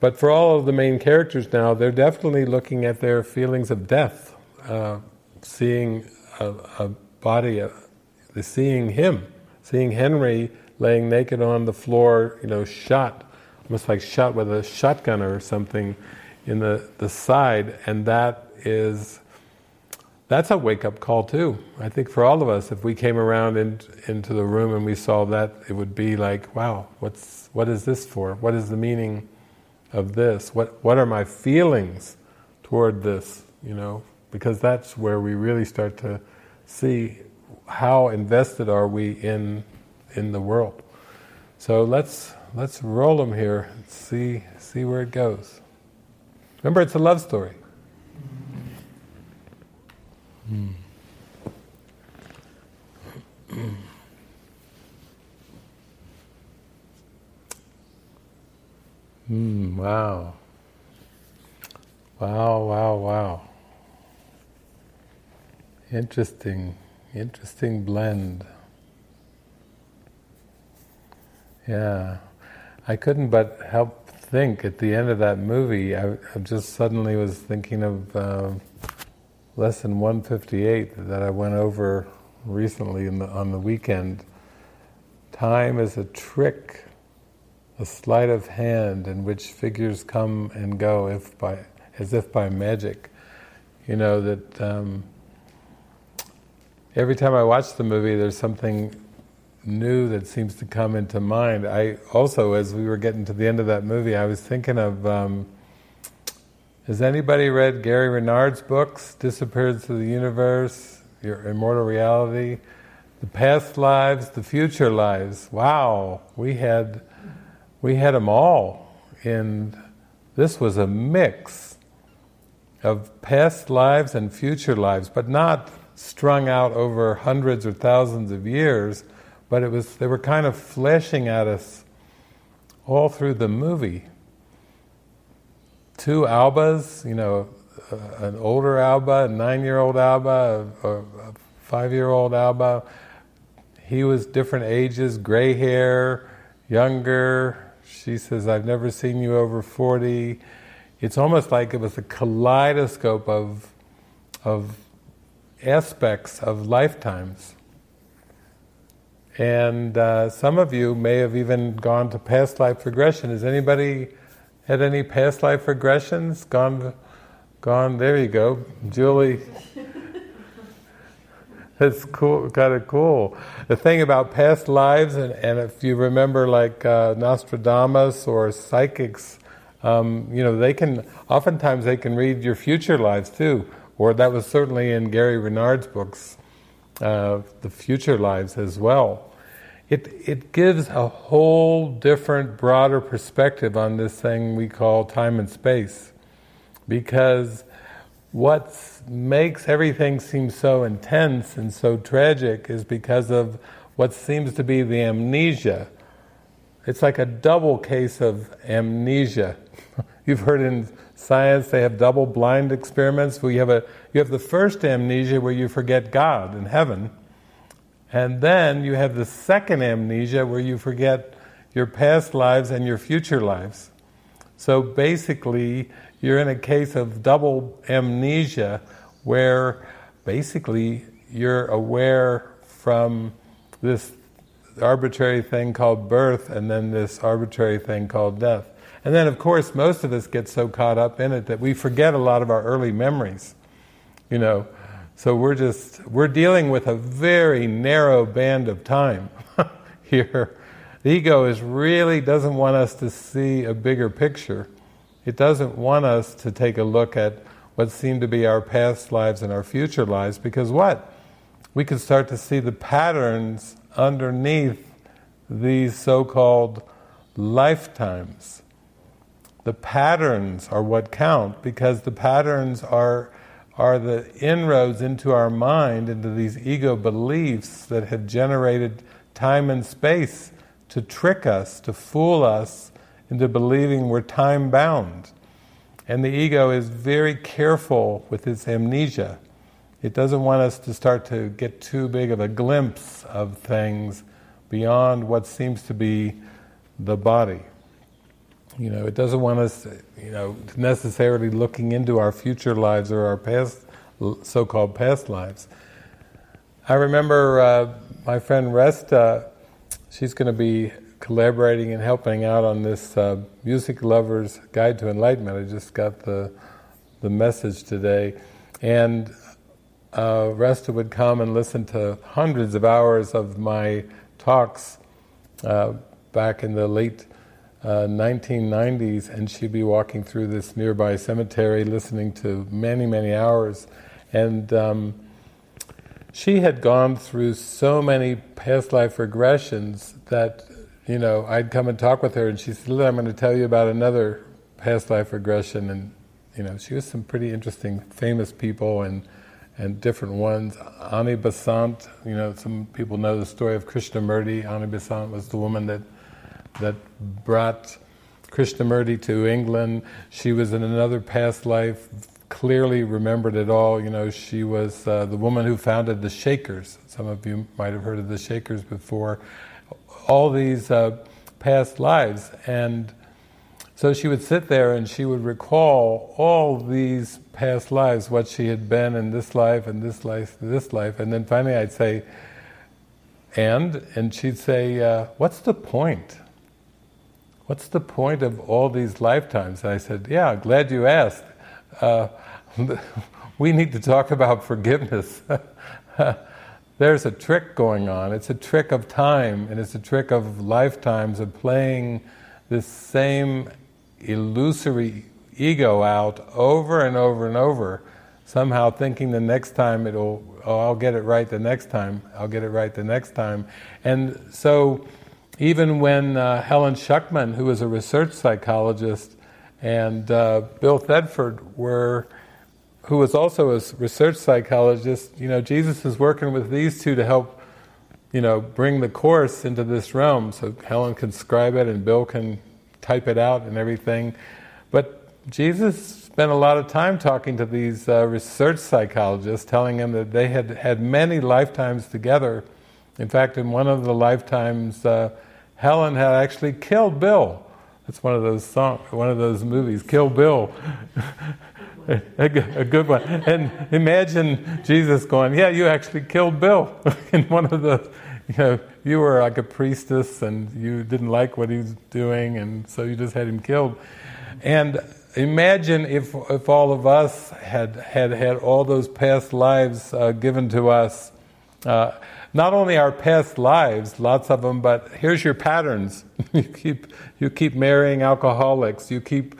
But for all of the main characters now, they're definitely looking at their feelings of death, uh, seeing a, a body, uh, seeing him, seeing Henry laying naked on the floor, you know, shot, almost like shot with a shotgun or something in the, the side, and that is, that's a wake-up call too. I think for all of us, if we came around in, into the room and we saw that, it would be like, wow, what's what is this for? What is the meaning of this? What what are my feelings toward this? You know, because that's where we really start to see how invested are we in in the world. So let's let's roll them here and see see where it goes. Remember, it's a love story. Mm. Mm, wow. Wow, wow, wow. Interesting, interesting blend. Yeah. I couldn't but help think at the end of that movie, I, I just suddenly was thinking of uh, lesson one fifty-eight that I went over recently in the, on the weekend. Time is a trick, a sleight of hand in which figures come and go if by, as if by magic. You know, that um, every time I watch the movie there's something new that seems to come into mind. I also, as we were getting to the end of that movie, I was thinking of, um, has anybody read Gary Renard's books, Disappearance of the Universe, Your Immortal Reality, The Past Lives, The Future Lives? Wow, we had we had them all, and this was a mix of past lives and future lives, but not strung out over hundreds or thousands of years. But it was, they were kind of fleshing at us all through the movie. Two Albas, you know, uh, an older Alba, a nine-year-old Alba, a, a five-year-old Alba. He was different ages, gray hair, younger. She says, I've never seen you over forty. It's almost like it was a kaleidoscope of, of aspects of lifetimes. And uh, some of you may have even gone to past life regression. Has anybody had any past life regressions? Gone, gone. There you go, Julie. That's cool, kind of cool. The thing about past lives, and, and if you remember, like uh, Nostradamus or psychics, um, you know, they can oftentimes they can read your future lives too. Or that was certainly in Gary Renard's books. Uh, the future lives as well. It it gives a whole different, broader perspective on this thing we call time and space, because what makes everything seem so intense and so tragic is because of what seems to be the amnesia. It's like a double case of amnesia. You've heard in science they have double blind experiments where you have a you have the first amnesia where you forget God in heaven, and then you have the second amnesia where you forget your past lives and your future lives. So basically you're in a case of double amnesia where basically you're aware from this arbitrary thing called birth and then this arbitrary thing called death. And then, of course, most of us get so caught up in it that we forget a lot of our early memories, you know. So we're just, we're dealing with a very narrow band of time here. The ego is really doesn't want us to see a bigger picture. It doesn't want us to take a look at what seem to be our past lives and our future lives, because what? We can start to see the patterns underneath these so-called lifetimes. The patterns are what count, because the patterns are are the inroads into our mind, into these ego beliefs that have generated time and space to trick us, to fool us into believing we're time-bound. And the ego is very careful with its amnesia. It doesn't want us to start to get too big of a glimpse of things beyond what seems to be the body. You know, it doesn't want us, you know, necessarily looking into our future lives or our past, so-called past lives. I remember uh, my friend Resta, she's going to be collaborating and helping out on this uh, Music Lover's Guide to Enlightenment. I just got the the message today. And uh, Resta would come and listen to hundreds of hours of my talks uh, back in the late Uh, nineteen nineties, and she'd be walking through this nearby cemetery listening to many, many hours. And um, she had gone through so many past life regressions that, you know, I'd come and talk with her and she said, I'm going to tell you about another past life regression. And, you know, she was some pretty interesting famous people and and different ones. Ani Basant, you know, some people know the story of Krishnamurti. Ani Basant was the woman that that brought Krishnamurti to England. She was in another past life, clearly remembered it all. You know, she was uh, the woman who founded the Shakers. Some of you might have heard of the Shakers before. All these uh, past lives. And so she would sit there and she would recall all these past lives, what she had been in this life, and this life, and this life. And then finally I'd say, and? And she'd say, uh, what's the point? What's the point of all these lifetimes? And I said, yeah, glad you asked. Uh, we need to talk about forgiveness. There's a trick going on. It's a trick of time, and it's a trick of lifetimes, of playing this same illusory ego out over and over and over, somehow thinking the next time it'll, oh, I'll get it right the next time, I'll get it right the next time. And so, even when uh, Helen Shuckman, who was a research psychologist, and uh, Bill Thetford, were, who was also a research psychologist, you know, Jesus is working with these two to help, you know, bring the Course into this realm. So Helen can scribe it and Bill can type it out and everything. But Jesus spent a lot of time talking to these uh, research psychologists, telling them that they had had many lifetimes together. In fact, in one of the lifetimes, uh, Helen had actually killed Bill. That's one of those song, one of those movies, Kill Bill. a, a good one. And imagine Jesus going, yeah, you actually killed Bill. In one of the, you know, you were like a priestess and you didn't like what he was doing, and so you just had him killed. And imagine if if all of us had had, had all those past lives uh, given to us. Uh, Not only our past lives, lots of them, but here's your patterns. You keep you keep marrying alcoholics. You keep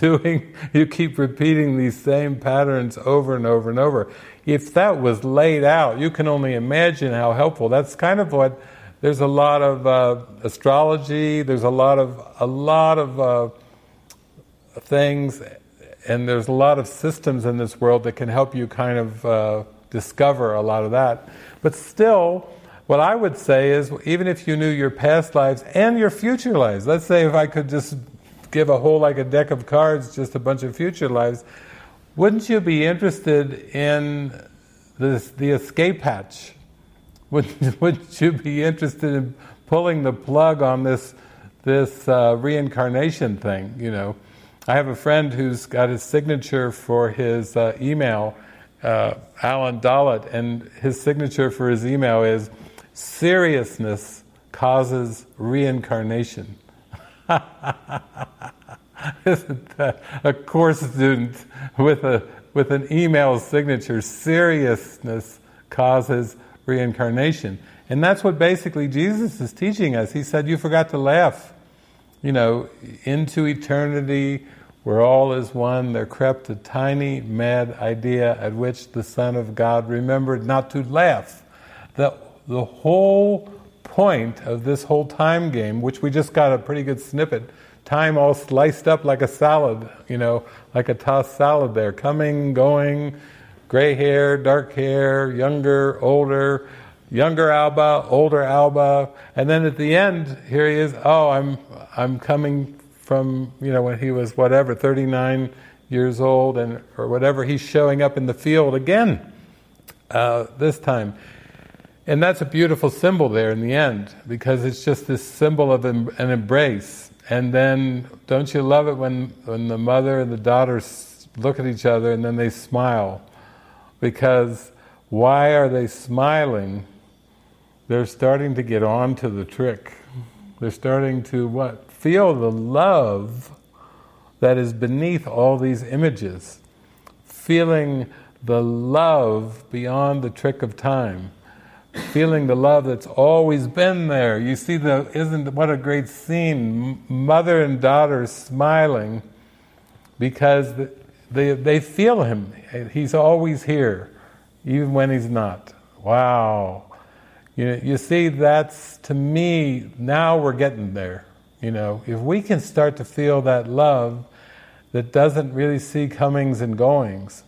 doing, you keep repeating these same patterns over and over and over. If that was laid out, you can only imagine how helpful. That's kind of what, there's a lot of uh, astrology. There's a lot of a lot of uh, things, and there's a lot of systems in this world that can help you kind of uh, discover a lot of that. But still, what I would say is, even if you knew your past lives and your future lives, let's say if I could just give a whole, like a deck of cards, just a bunch of future lives, wouldn't you be interested in this, the escape hatch? Wouldn't, wouldn't you be interested in pulling the plug on this, this uh, reincarnation thing, you know? I have a friend who's got his signature for his uh, email, Uh, Alan Dollett, and his signature for his email is, seriousness causes reincarnation. Isn't that a course student with a with an email signature? Seriousness causes reincarnation. And that's what basically Jesus is teaching us. He said, you forgot to laugh. You know, into eternity, where all is one, there crept a tiny, mad idea at which the Son of God remembered not to laugh. The, the whole point of this whole time game, which we just got a pretty good snippet. Time all sliced up like a salad, you know, like a tossed salad there. Coming, going, gray hair, dark hair, younger, older, younger Alba, older Alba. And then at the end, here he is, oh, I'm I'm coming from, you know, when he was whatever, thirty-nine years old and or whatever, he's showing up in the field again uh, this time. And that's a beautiful symbol there in the end, because it's just this symbol of an embrace. And then, don't you love it when, when the mother and the daughter look at each other and then they smile? Because why are they smiling? They're starting to get on to the trick. They're starting to, what? Feel the love that is beneath all these images. Feeling the love beyond the trick of time. Feeling the love that's always been there. You see, the isn't what a great scene, mother and daughter smiling because they they feel him. He's always here, even when he's not. Wow. You, you see, that's, to me, now we're getting there. You know, if we can start to feel that love that doesn't really see comings and goings,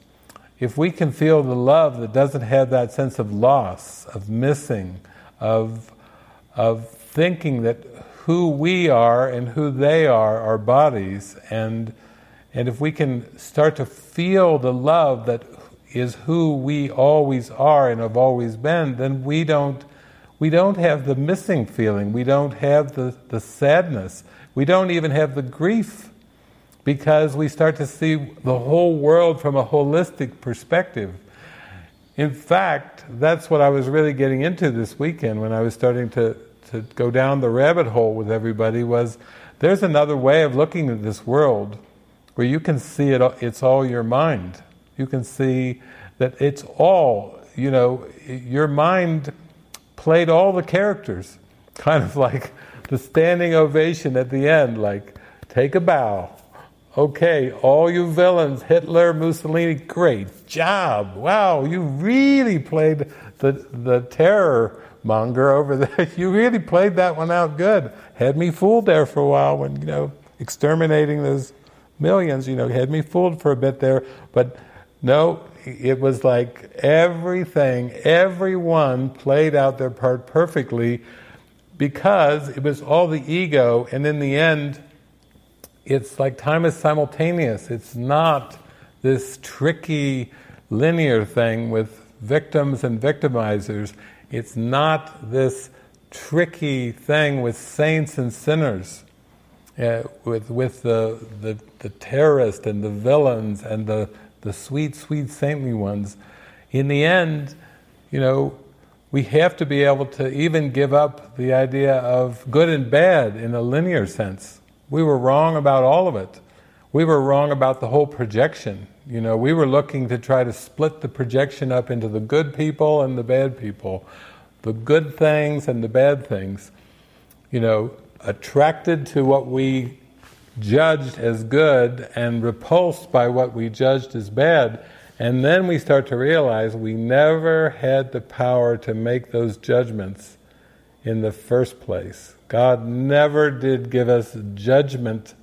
if we can feel the love that doesn't have that sense of loss, of missing, of of thinking that who we are and who they are, our bodies, and and if we can start to feel the love that is who we always are and have always been, then we don't we don't have the missing feeling, we don't have the, the sadness, we don't even have the grief. Because we start to see the whole world from a holistic perspective. In fact, that's what I was really getting into this weekend when I was starting to, to go down the rabbit hole with everybody, was there's another way of looking at this world where you can see it. It's all your mind. You can see that it's all, you know, your mind played all the characters, kind of like the standing ovation at the end, like, take a bow. Okay, all you villains, Hitler, Mussolini, great job. Wow, you really played the the terror monger over there. You really played that one out good. Had me fooled there for a while when, you know, exterminating those millions, you know, had me fooled for a bit there. But no, it was like everything, everyone played out their part perfectly because it was all the ego, and in the end, it's like time is simultaneous. It's not this tricky linear thing with victims and victimizers. It's not this tricky thing with saints and sinners, uh, with with the, the the terrorist and the villains and the, the sweet, sweet saintly ones. In the end, you know, we have to be able to even give up the idea of good and bad in a linear sense. We were wrong about all of it. We were wrong about the whole projection. You know, we were looking to try to split the projection up into the good people and the bad people, the good things and the bad things. You know, attracted to what we judged as good and repulsed by what we judged as bad. And then we start to realize we never had the power to make those judgments in the first place. God never did give us judgment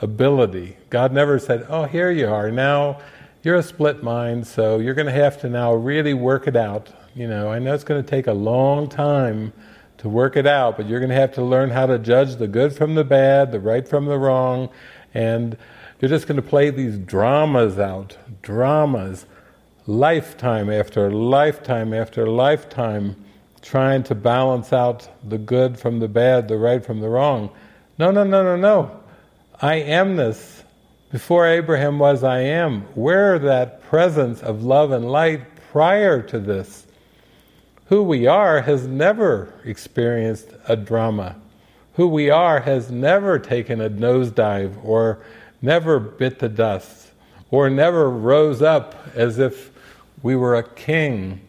ability. God never said, oh, here you are, now you're a split mind, so you're going to have to now really work it out. You know, I know it's going to take a long time to work it out, but you're going to have to learn how to judge the good from the bad, the right from the wrong, and you're just going to play these dramas out. Dramas. Lifetime after lifetime after lifetime, trying to balance out the good from the bad, the right from the wrong. No, no, no, no, no. I amness. Before Abraham was, I am. We're that presence of love and light prior to this. Who we are has never experienced a drama. Who we are has never taken a nosedive or never bit the dust or never rose up as if we were a king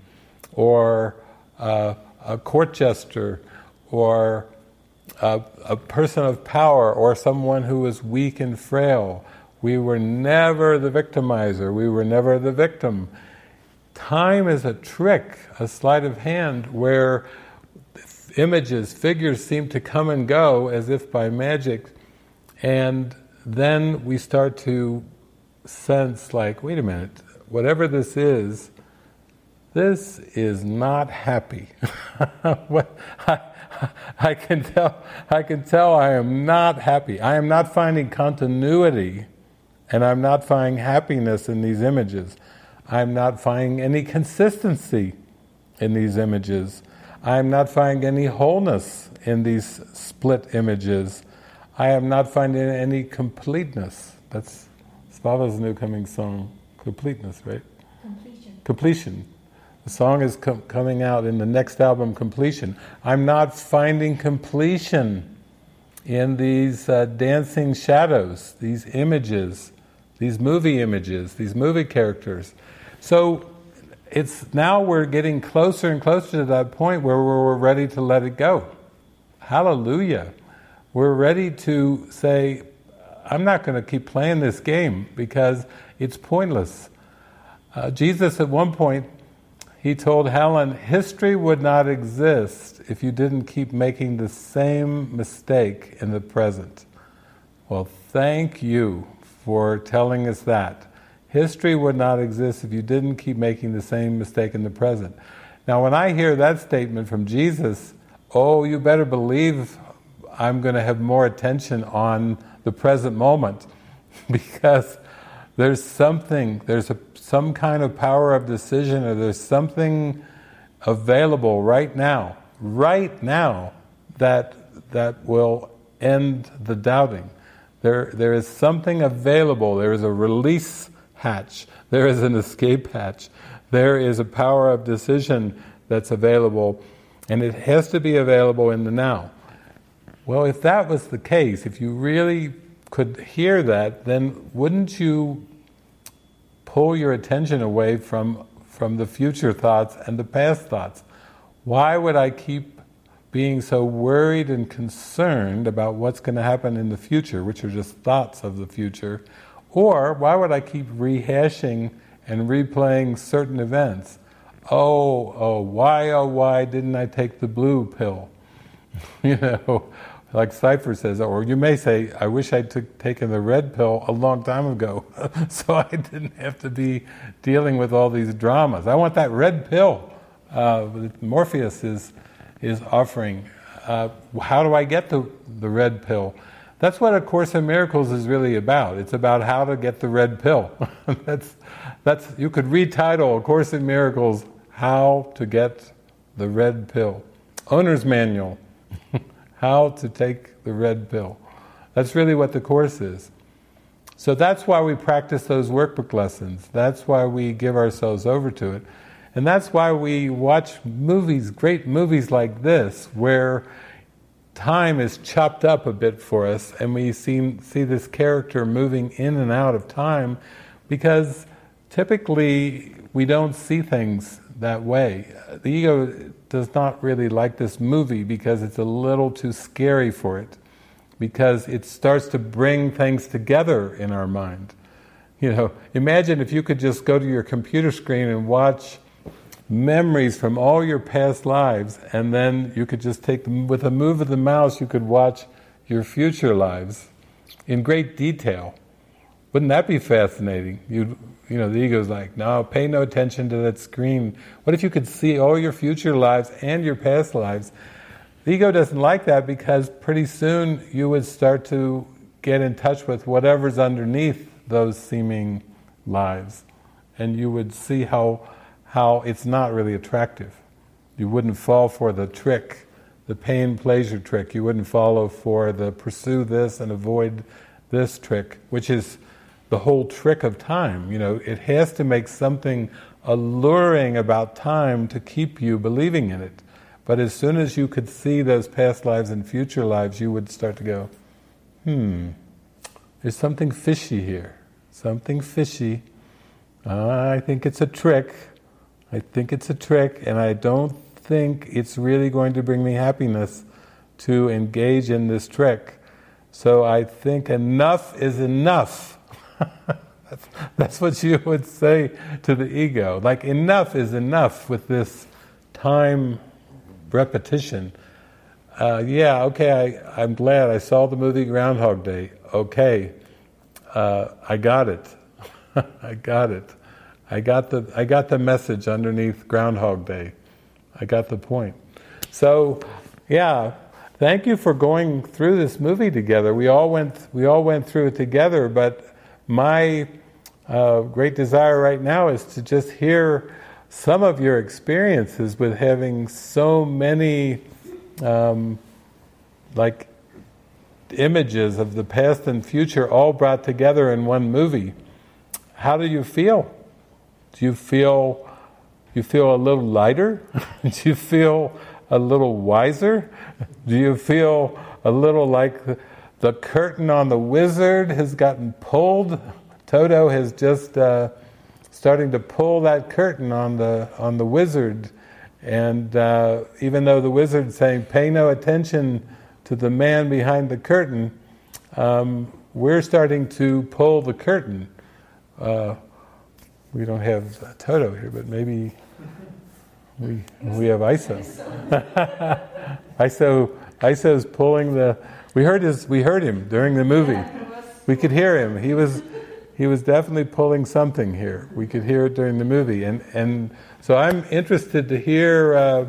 or a a court jester, or a, a person of power, or someone who was weak and frail. We were never the victimizer. We were never the victim. Time is a trick, a sleight of hand, where images, figures seem to come and go as if by magic, and then we start to sense like, wait a minute, whatever this is, this is not happy. What, I, I can tell, I can tell I am not happy. I am not finding continuity, and I'm not finding happiness in these images. I'm not finding any consistency in these images. I'm not finding any wholeness in these split images. I am not finding any completeness. That's Spava's new coming song, Completeness, right? Completion. Completion. The song is com- coming out in the next album, Completion. I'm not finding completion in these uh, dancing shadows, these images, these movie images, these movie characters. So it's now we're getting closer and closer to that point where we're ready to let it go. Hallelujah. We're ready to say, I'm not going to keep playing this game because it's pointless. Uh, Jesus at one point, he told Helen, history would not exist if you didn't keep making the same mistake in the present. Well, thank you for telling us that. History would not exist if you didn't keep making the same mistake in the present. Now, when I hear that statement from Jesus, oh, you better believe I'm going to have more attention on the present moment, because there's something, there's a, some kind of power of decision, or there's something available right now, right now, that that will end the doubting. There, there is something available. There is a release hatch. There is an escape hatch. There is a power of decision that's available, and it has to be available in the now. Well, if that was the case, if you really could hear that, then wouldn't you pull your attention away from from the future thoughts and the past thoughts? Why would I keep being so worried and concerned about what's going to happen in the future, which are just thoughts of the future? Or why would I keep rehashing and replaying certain events? Oh, oh, why, oh, why didn't I take the blue pill? You know, like Cypher says, or you may say, I wish I'd t- taken the red pill a long time ago so I didn't have to be dealing with all these dramas. I want that red pill uh, that Morpheus is, is offering. Uh, how do I get the, the red pill? That's what A Course in Miracles is really about. It's about how to get the red pill. that's that's you could retitle A Course in Miracles, How to Get the Red Pill. Owner's Manual, How to Take the Red Pill. That's really what the Course is. So that's why we practice those workbook lessons. That's why we give ourselves over to it. And that's why we watch movies, great movies like this, where time is chopped up a bit for us, and we see, see this character moving in and out of time, because typically we don't see things that way. The ego does not really like this movie because it's a little too scary for it, because it starts to bring things together in our mind. You know, imagine if you could just go to your computer screen and watch memories from all your past lives, and then you could just take them with a move of the mouse, you could watch your future lives in great detail. Wouldn't that be fascinating? You you know, the ego's like, no, pay no attention to that screen. What if you could see all your future lives and your past lives? The ego doesn't like that, because pretty soon you would start to get in touch with whatever's underneath those seeming lives, and you would see how how it's not really attractive. You wouldn't fall for the trick, the pain-pleasure trick. You wouldn't follow for the pursue this and avoid this trick, which is the whole trick of time. You know, it has to make something alluring about time to keep you believing in it. But as soon as you could see those past lives and future lives, you would start to go, hmm, there's something fishy here, something fishy. Uh, I think it's a trick. I think it's a trick, and I don't think it's really going to bring me happiness to engage in this trick. So I think enough is enough. that's, that's what you would say to the ego. Like, enough is enough with this time repetition. Uh, yeah, okay, I, I'm glad I saw the movie Groundhog Day. Okay, uh, I got it. I got it. I got the I got the message underneath Groundhog Day. I got the point. So, yeah, thank you for going through this movie together. We all went we all went through it together. But my uh, great desire right now is to just hear some of your experiences with having so many. Um, like images of the past and future all brought together in one movie. How do you feel? Do you feel you feel a little lighter? Do you feel a little wiser? Do you feel a little like the curtain on the wizard has gotten pulled? Toto has just uh, starting to pull that curtain on the on the wizard. And uh, even though the wizard's saying, pay no attention to the man behind the curtain, um, we're starting to pull the curtain. Uh, we don't have Toto here, but maybe we we have Isa. Isa Isa's pulling the. We heard his. We heard him during the movie. We could hear him. He was. He was definitely pulling something here. We could hear it during the movie. And, and so I'm interested to hear uh,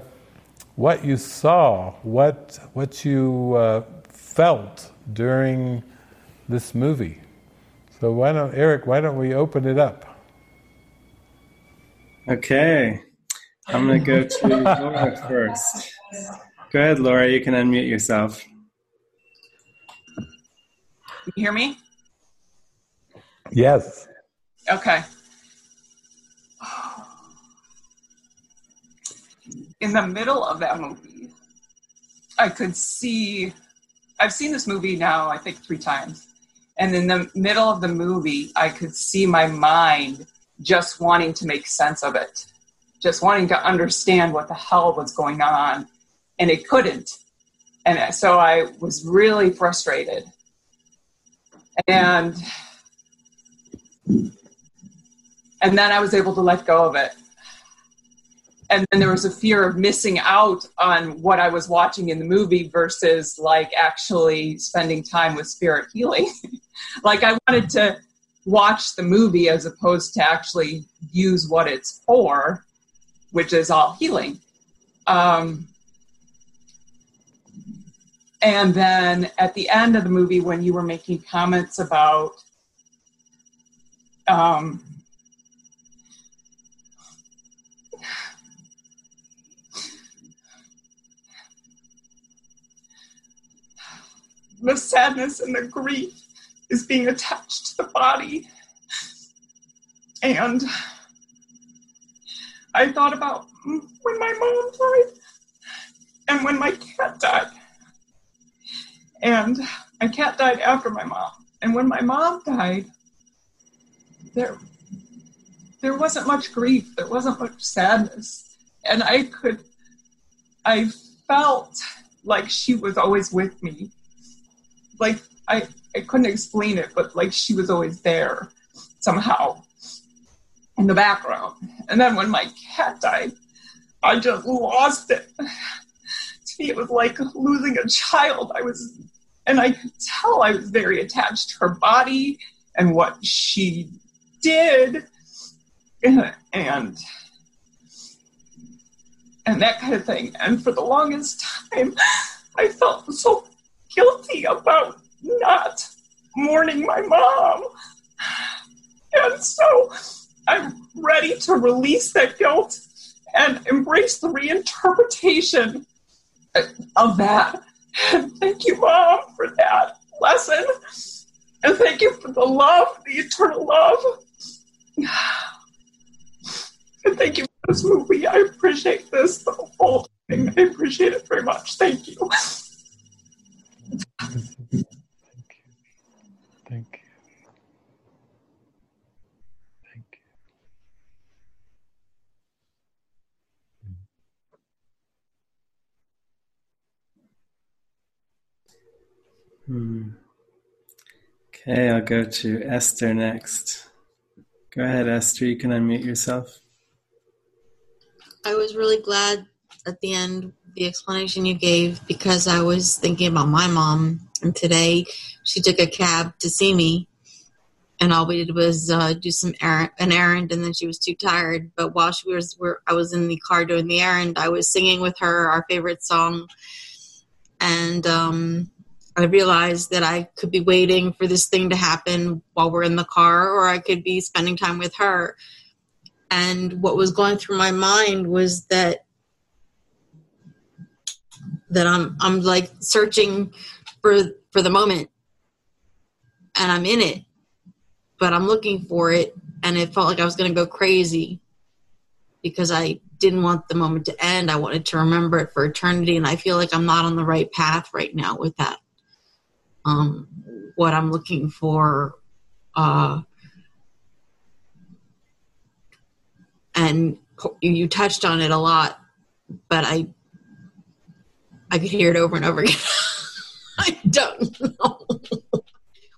what you saw, what what you uh, felt during this movie. So why don't, Eric, why don't we open it up? Okay. I'm going to go to Laura first. Go ahead, Laura. You can unmute yourself. Can you hear me? Yes. Okay. In the middle of that movie, I could see, I've seen this movie now, I think three times. And in the middle of the movie, I could see my mind just wanting to make sense of it, just wanting to understand what the hell was going on. And it couldn't. And so I was really frustrated. And... And then I was able to let go of it. And then there was a fear of missing out on what I was watching in the movie versus like actually spending time with spirit healing. Like I wanted to watch the movie as opposed to actually use what it's for, which is all healing. Um, and then at the end of the movie, when you were making comments about Um, the sadness and the grief is being attached to the body. And I thought about when my mom died and when my cat died. And my cat died after my mom. And when my mom died, There, there wasn't much grief. There wasn't much sadness. And I could, I felt like she was always with me. Like, I, I couldn't explain it, but like she was always there somehow in the background. And then when my cat died, I just lost it. To me, it was like losing a child. I was, and I could tell I was very attached to her body and what she did, and and that kind of thing. And for the longest time, I felt so guilty about not mourning my mom. And so I'm ready to release that guilt and embrace the reinterpretation of that. And thank you, Mom, for that lesson. And thank you for the love, the eternal love. And thank you for this movie. I appreciate this, the whole thing. I appreciate it very much. Thank you. Thank you. Thank you. Thank you. Hmm. Okay, I'll go to Esther next. Go ahead, Esther. You can unmute yourself. I was really glad at the end, the explanation you gave, because I was thinking about my mom, and today she took a cab to see me, and all we did was uh, do some errand, an errand, and then she was too tired. But while she was, were, I was in the car doing the errand, I was singing with her our favorite song, and um, I realized that I could be waiting for this thing to happen while we're in the car, or I could be spending time with her. And what was going through my mind was that that I'm I'm like searching for for the moment, and I'm in it, but I'm looking for it, and it felt like I was going to go crazy because I didn't want the moment to end. I wanted to remember it for eternity, and I feel like I'm not on the right path right now with that. Um, what I'm looking for, uh, and you touched on it a lot, but I I could hear it over and over again. I don't know.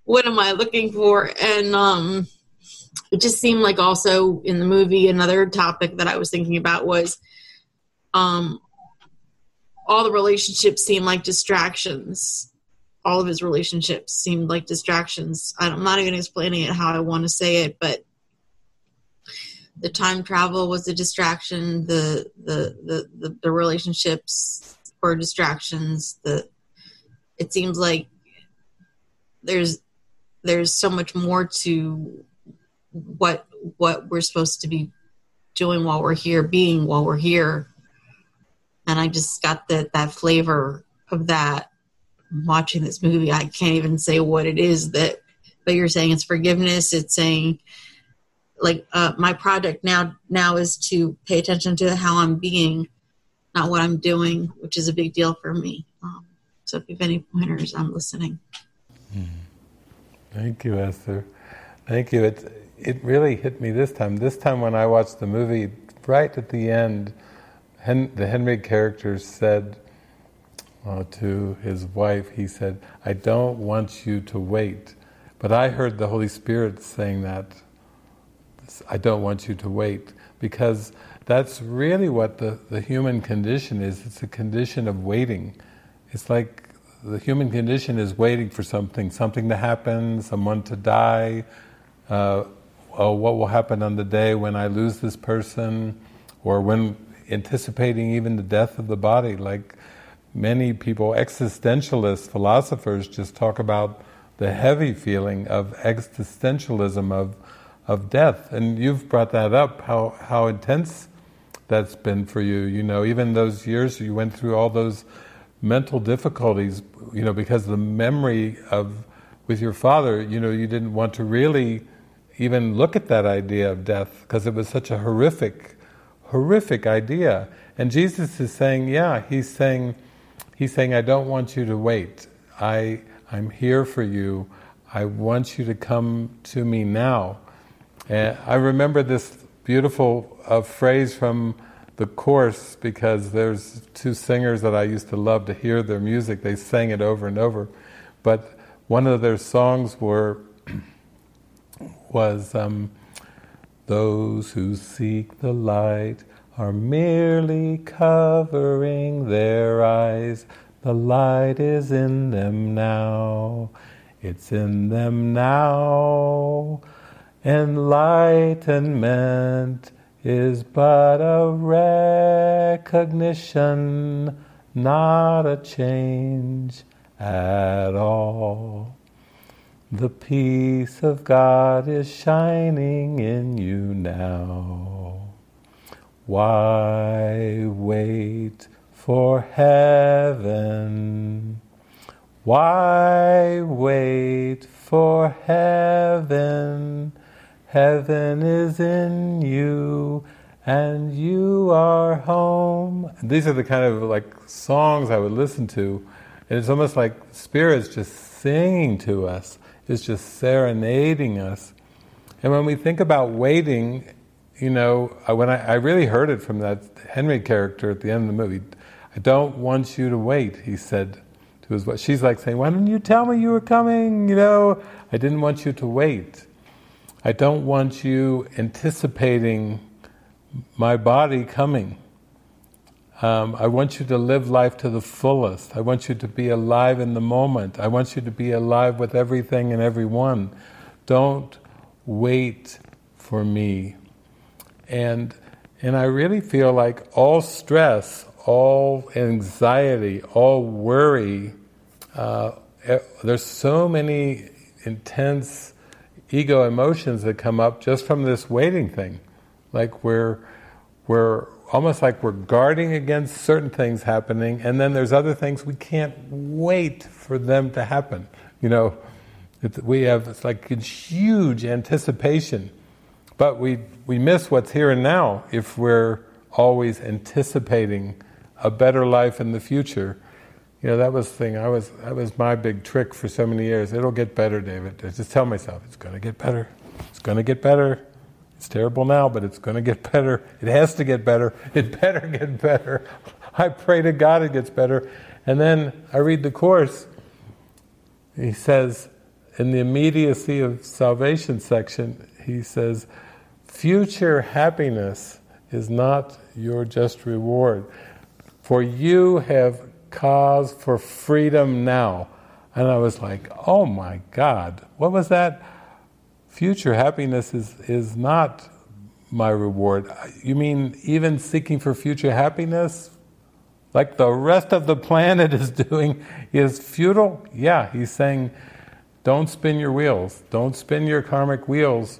What am I looking for? And um, it just seemed like also in the movie, another topic that I was thinking about was um, all the relationships seemed like distractions. All of his relationships seemed like distractions. I'm not even explaining it how I want to say it, but the time travel was a distraction. The the the the, the relationships were distractions. The it seems like there's there's so much more to what what we're supposed to be doing while we're here, being while we're here. And I just got that that flavor of that watching this movie. I can't even say what it is that, but you're saying it's forgiveness. It's saying, like, uh, my project now now is to pay attention to how I'm being, not what I'm doing, which is a big deal for me. Um, so if you have any pointers, I'm listening. Mm. Thank you, Esther. Thank you. It, it really hit me this time. This time when I watched the movie, right at the end, Hen, the Henry character said uh, to his wife, he said, "I don't want you to wait." But I heard the Holy Spirit saying that, "I don't want you to wait," because that's really what the, the human condition is. It's a condition of waiting. It's like the human condition is waiting for something, something to happen, someone to die, uh, oh, what will happen on the day when I lose this person, or when anticipating even the death of the body. Like many people, existentialist philosophers just talk about the heavy feeling of existentialism, of of death, and you've brought that up, how, how intense that's been for you, you know, even those years you went through all those mental difficulties, you know, because the memory of, with your father, you know, you didn't want to really even look at that idea of death, because it was such a horrific, horrific idea. And Jesus is saying, yeah, he's saying, he's saying, I don't want you to wait. I, I'm here for you. I want you to come to me now. And I remember this beautiful uh, phrase from the Course, because there's two singers that I used to love to hear their music. They sang it over and over. But one of their songs were was um, "Those who seek the light are merely covering their eyes. The light is in them now. It's in them now. Enlightenment is but a recognition, not a change at all. The peace of God is shining in you now. Why wait for heaven? Why wait for heaven? Heaven is in you, and you are home." And these are the kind of like songs I would listen to. And it's almost like Spirit is just singing to us. It's just serenading us. And when we think about waiting, you know, when I, I really heard it from that Henry character at the end of the movie, "I don't want you to wait," he said to his wife. She's like saying, "Why didn't you tell me you were coming? You know, I didn't want you to wait. I don't want you anticipating my body coming. Um, I want you to live life to the fullest. I want you to be alive in the moment. I want you to be alive with everything and everyone. Don't wait for me. And and I really feel like all stress, all anxiety, all worry, uh, there's so many intense ego emotions that come up just from this waiting thing. Like we're we're almost like we're guarding against certain things happening, and then there's other things we can't wait for them to happen. You know, it, we have it's like it's huge anticipation, but we we miss what's here and now if we're always anticipating a better life in the future. You know, that was the thing. I was that was my big trick for so many years. It'll get better, David. I just tell myself it's going to get better. It's going to get better. It's terrible now, but it's going to get better. It has to get better. It better get better. I pray to God it gets better. And then I read the Course. He says, in the immediacy of salvation section, he says, future happiness is not your just reward. For you have cause for freedom now. And I was like, oh my God, what was that? Future happiness is, is not my reward. You mean even seeking for future happiness, like the rest of the planet is doing, is futile? Yeah, he's saying, don't spin your wheels. Don't spin your karmic wheels.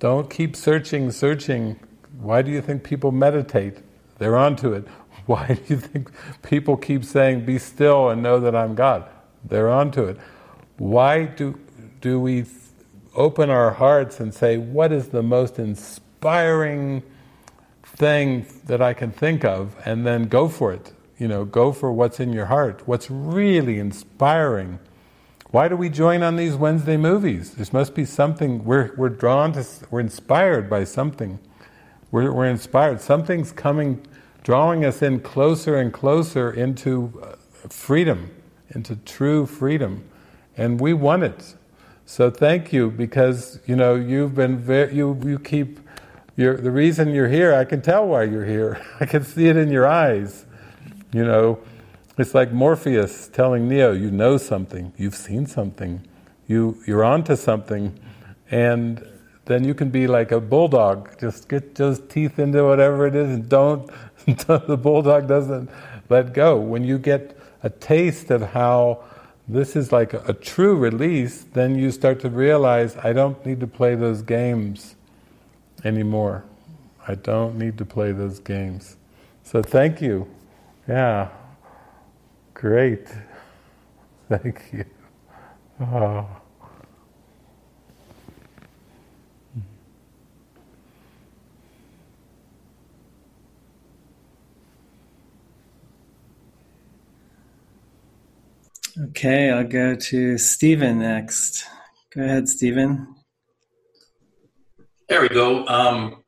Don't keep searching, searching. Why do you think people meditate? They're onto it. Why do you think people keep saying, be still and know that I'm God? They're onto it. Why do do we open our hearts and say, what is the most inspiring thing that I can think of, and then go for it. You know, go for what's in your heart, what's really inspiring. Why do we join on these Wednesday movies? There must be something, we're we're drawn to, we're inspired by something. We're, we're inspired, something's coming, drawing us in closer and closer into freedom, into true freedom, and we want it. So thank you, because you know you've been very, you you keep your the reason you're here. I can tell why you're here. I can see it in your eyes. You know, it's like Morpheus telling Neo, you know something, you've seen something, you you're onto something, and then you can be like a bulldog. Just get those teeth into whatever it is, and don't. The bulldog doesn't let go. When you get a taste of how this is like a, a true release, then you start to realize, I don't need to play those games anymore. I don't need to play those games. So thank you. Yeah. Great. Thank you. Oh. Okay, I'll go to Stephen next. Go ahead, Stephen. There we go. Um,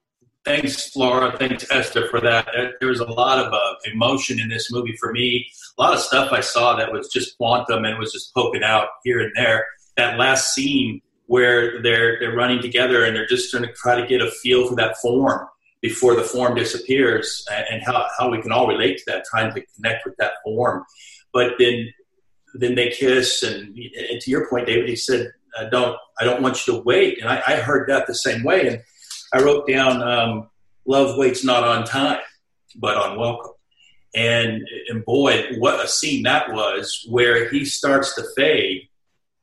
thanks, Laura. Thanks, Esther, for that. There, there was a lot of uh, emotion in this movie for me. A lot of stuff I saw that was just quantum and was just poking out here and there. That last scene where they're they're running together and they're just trying to try to get a feel for that form before the form disappears, and, and how, how we can all relate to that, trying to connect with that form. But then... Then they kiss, and, and to your point, David, he said, I don't, I don't want you to wait. And I, I heard that the same way. And I wrote down, um, love waits not on time, but on welcome. And, and boy, what a scene that was, where he starts to fade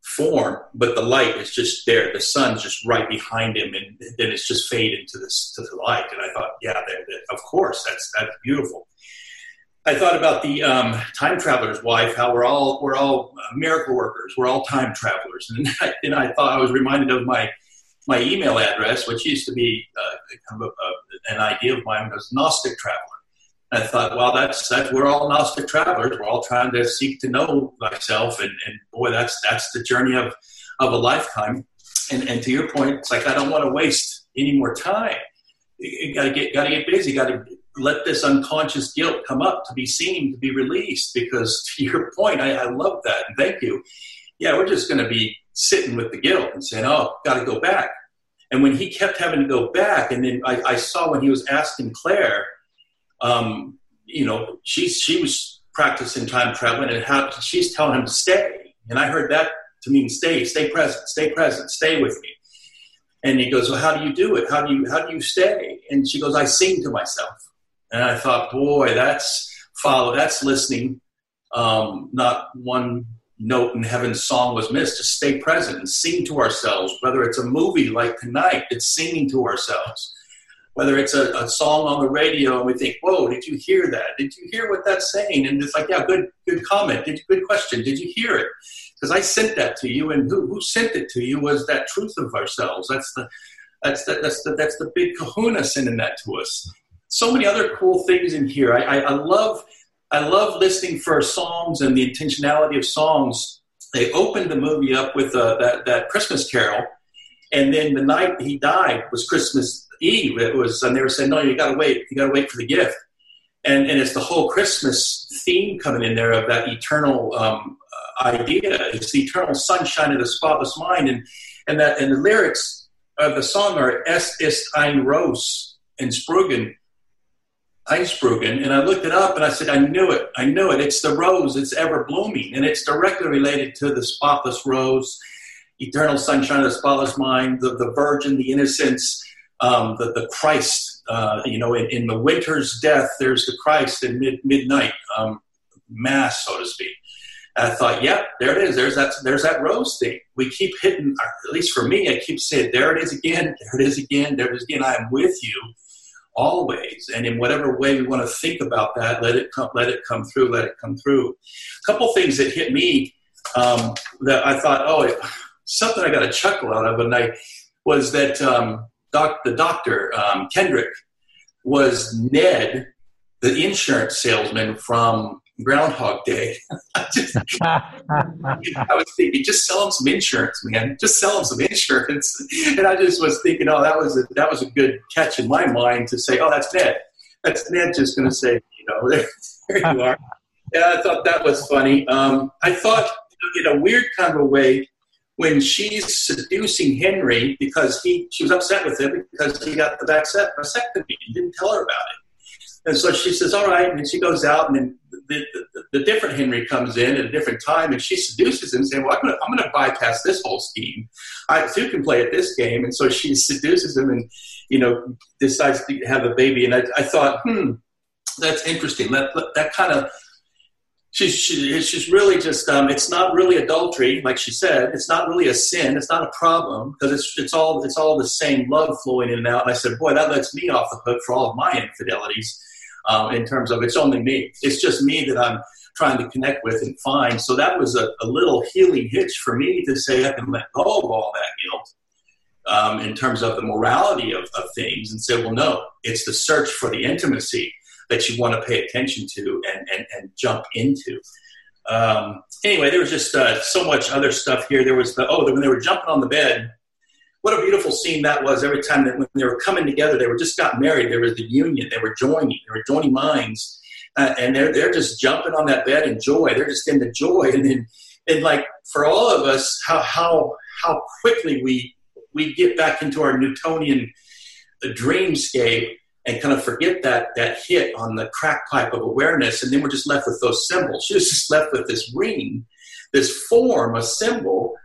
form, but the light is just there. The sun's just right behind him, and then it's just faded to this, to the light. And I thought, yeah, that, that, of course, that's, that's beautiful. I thought about the um, Time Traveler's Wife, how we're all we're all miracle workers, we're all time travelers, and I, and I thought I was reminded of my my email address, which used to be uh, kind of a, an idea of mine, was Gnostic Traveler. And I thought, well, that's that we're all Gnostic travelers, we're all trying to seek to know myself, and, and boy, that's that's the journey of, of a lifetime. And and to your point, it's like I don't want to waste any more time. You gotta get gotta get busy, gotta. Let this unconscious guilt come up to be seen, to be released, because to your point, I, I love that. And thank you. Yeah, we're just going to be sitting with the guilt and saying, oh, got to go back. And when he kept having to go back, and then I, I saw when he was asking Claire, um, you know, she, she was practicing time traveling, and how she's telling him to stay. And I heard that to mean stay, stay present, stay present, stay with me. And he goes, well, how do you do it? How do you, how do you stay? And she goes, I sing to myself. And I thought, boy, that's follow, that's listening. Um, not one note in heaven's song was missed. Just stay present and sing to ourselves. Whether it's a movie like tonight, it's singing to ourselves. Whether it's a, a song on the radio, and we think, whoa, did you hear that? Did you hear what that's saying? And it's like, yeah, good good comment. Did, good question. Did you hear it? Because I sent that to you, and who, who sent it to you was that truth of ourselves. That's the that's the, that's the, that's the big kahuna sending that to us. So many other cool things in here. I, I, I love I love listening for songs and the intentionality of songs. They opened the movie up with uh, that, that Christmas carol, and then the night he died was Christmas Eve. It was, and they were saying, no, you got to wait. You got to wait for the gift. And and it's the whole Christmas theme coming in there of that eternal um, idea. It's the eternal sunshine of the spotless mind. And and that and the lyrics of the song are Es ist ein Rose in Sprügen. Einsprügen, and I looked it up, and I said, I knew it, I knew it. It's the rose, it's ever blooming, and it's directly related to the spotless rose, eternal sunshine of the spotless mind, the, the virgin, the innocence, um, the, the Christ. Uh, you know, in, in the winter's death, there's the Christ in mid, midnight um, mass, so to speak. And I thought, yep, there it is. There's that. There's that rose thing. We keep hitting, at least for me, I keep saying, there it is again, there it is again, there it is again. I am with you. Always, and in whatever way we want to think about that, let it come, let it come through, let it come through. A couple things that hit me um, that I thought, oh, it, something I got a chuckle out of, and I was that um, doc, the doctor um, Kendrick was Ned, the insurance salesman from Groundhog Day. I, just, I was thinking, just sell him some insurance, man. Just sell him some insurance. And I just was thinking, oh, that was a, that was a good catch in my mind to say, oh, that's Ned. That's Ned just going to say, you know, there, there you are. And I thought that was funny. Um, I thought in a weird kind of a way when she's seducing Henry because he she was upset with him because he got the vasectomy and didn't tell her about it. And so she says, all right. And she goes out, and then the, the, the different Henry comes in at a different time, and she seduces him, saying, well, I'm going I'm to bypass this whole scheme. I too can play at this game. And so she seduces him and, you know, decides to have a baby. And I, I thought, hmm, that's interesting. That, that kind of, she's, she, she's really just, um, it's not really adultery, like she said. It's not really a sin. It's not a problem because it's, it's, all, it's all the same love flowing in and out. And I said, boy, that lets me off the hook for all of my infidelities. Um, in terms of it's only me. It's just me that I'm trying to connect with and find. So that was a, a little healing hitch for me to say I can let go of all that guilt um, in terms of the morality of, of things and say, well, no, it's the search for the intimacy that you want to pay attention to and, and, and jump into. Um, anyway, there was just uh, so much other stuff here. There was the, oh, when they were jumping on the bed, what a beautiful scene that was. Every time that when they were coming together, they were just got married. There was the union. They were joining. They were joining minds. Uh, and they're, they're just jumping on that bed in joy. They're just in the joy. And then, and like for all of us, how, how, how quickly we, we get back into our Newtonian dreamscape and kind of forget that, that hit on the crack pipe of awareness. And then we're just left with those symbols. She was just left with this ring, this form, a symbol.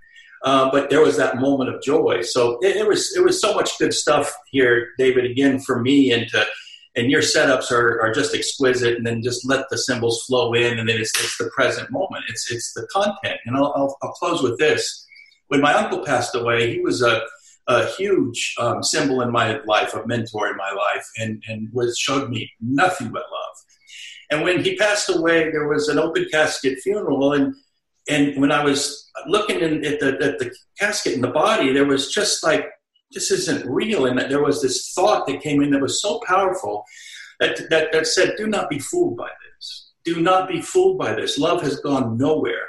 Uh, but there was that moment of joy. So it, it was it was so much good stuff here, David, again, for me. And to, and your setups are, are just exquisite. And then just let the symbols flow in. And then it's, it's the present moment. It's it's the content. And I'll, I'll, I'll close with this. When my uncle passed away, he was a, a huge um, symbol in my life, a mentor in my life, and, and was showed me nothing but love. And when he passed away, there was an open casket funeral. And And when I was looking in, at, the, at the casket and the body, there was just like, this isn't real. And there was this thought that came in that was so powerful that, that, that said, do not be fooled by this. Do not be fooled by this. Love has gone nowhere.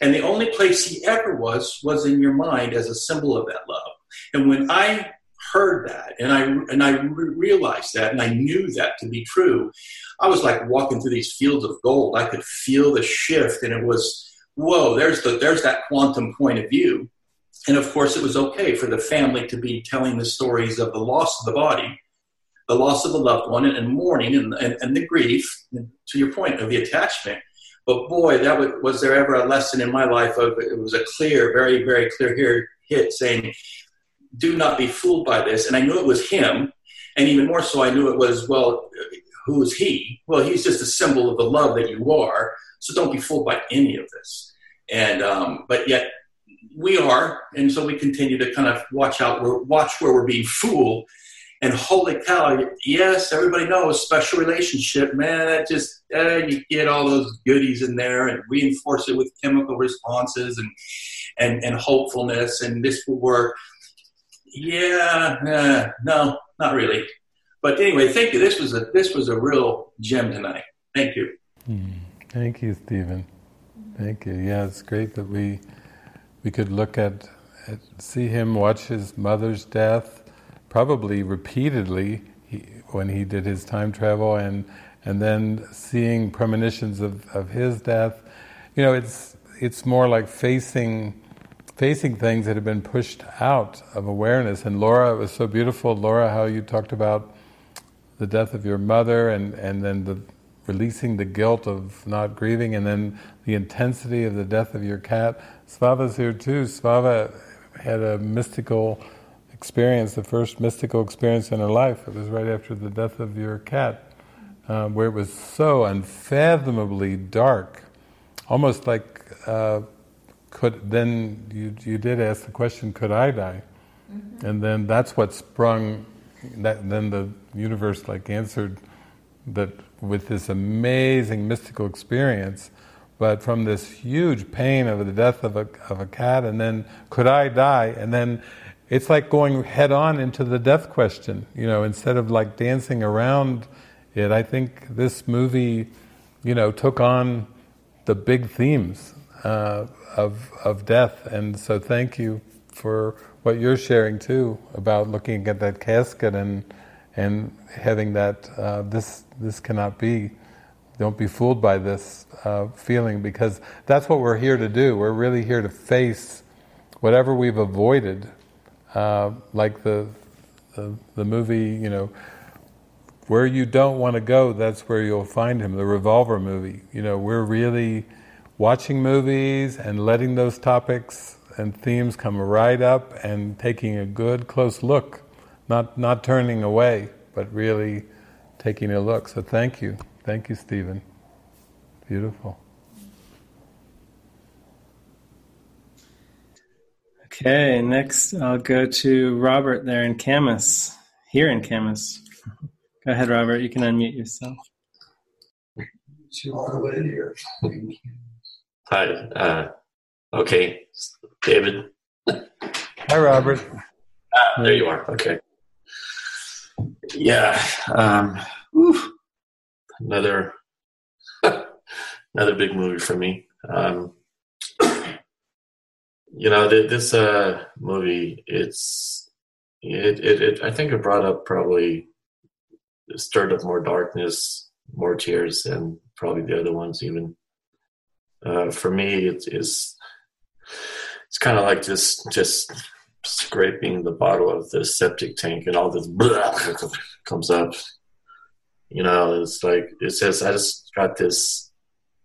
And the only place he ever was, was in your mind as a symbol of that love. And when I heard that and I, and I realized that and I knew that to be true, I was like walking through these fields of gold. I could feel the shift, and it was, whoa, there's the there's that quantum point of view. And, of course, it was okay for the family to be telling the stories of the loss of the body, the loss of a loved one and mourning and, and, and the grief, to your point, of the attachment. But boy, that was, was there ever a lesson in my life of, it was a clear, very, very clear hit saying, do not be fooled by this. And I knew it was him. And even more so, I knew it was, well, who is he? Well, he's just a symbol of the love that you are. So don't be fooled by any of this. And, um, but yet we are. And so we continue to kind of watch out, watch where we're being fooled. And holy cow, yes, everybody knows special relationship, man, that just, eh, you get all those goodies in there and reinforce it with chemical responses and, and, and hopefulness. And this will work. Yeah, uh, no, not really. But anyway, thank you. This was a, this was a real gem tonight. Thank you. Mm. Thank you, Stephen. Thank you. Yeah, it's great that we we could look at, at see him watch his mother's death, probably repeatedly he, when he did his time travel, and and then seeing premonitions of, of his death. You know, it's it's more like facing facing things that have been pushed out of awareness. And Laura, it was so beautiful, Laura, how you talked about the death of your mother and, and then the releasing the guilt of not grieving, and then the intensity of the death of your cat. Svava's here too. Svava had a mystical experience, the first mystical experience in her life. It was right after the death of your cat, uh, where it was so unfathomably dark, almost like, uh, could then you you did ask the question, could I die? Mm-hmm. And then that's what sprung, that, then the universe like answered that with this amazing mystical experience, but from this huge pain of the death of a of a cat, and then could I die? And then it's like going head on into the death question, you know, instead of like dancing around it. I think this movie, you know, took on the big themes uh, of of death, and so thank you for what you're sharing too about looking at that casket and and having that uh, this this cannot be. Don't be fooled by this uh, feeling, because that's what we're here to do. We're really here to face whatever we've avoided, uh, like the, the the movie, you know, where you don't want to go, that's where you'll find him. The Revolver movie. You know, we're really watching movies and letting those topics and themes come right up and taking a good close look, not not turning away, but really taking a look. So thank you. Thank you, Stephen. Beautiful. Okay, next I'll go to Robert there in Camas, here in Camas. Go ahead, Robert, you can unmute yourself. All the way here. Hi. Uh, okay, David. Hi, Robert. Ah, there you are. Okay. Yeah. Um, whew, another another big movie for me. Um, you know, th- this uh, movie. It's it, it it. I think it brought up probably it stirred up more darkness, more tears, than probably the other ones even. Uh, for me, it is, it's kind of like just, just scraping the bottle of the septic tank and all this blah comes up. You know, it's like, it says, I just got this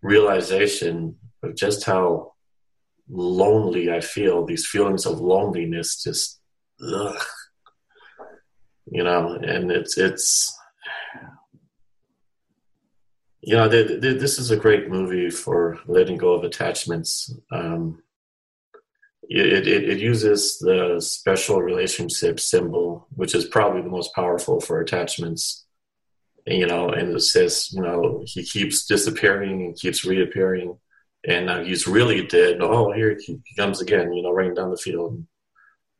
realization of just how lonely I feel, these feelings of loneliness, just, ugh. You know, and it's, it's, you know, they, they, this is a great movie for letting go of attachments. Um, it, it, it uses the special relationship symbol, which is probably the most powerful for attachments. And, you know, and it says, you know, he keeps disappearing and keeps reappearing. And now he's really dead. Oh, here he comes again, you know, running down the field.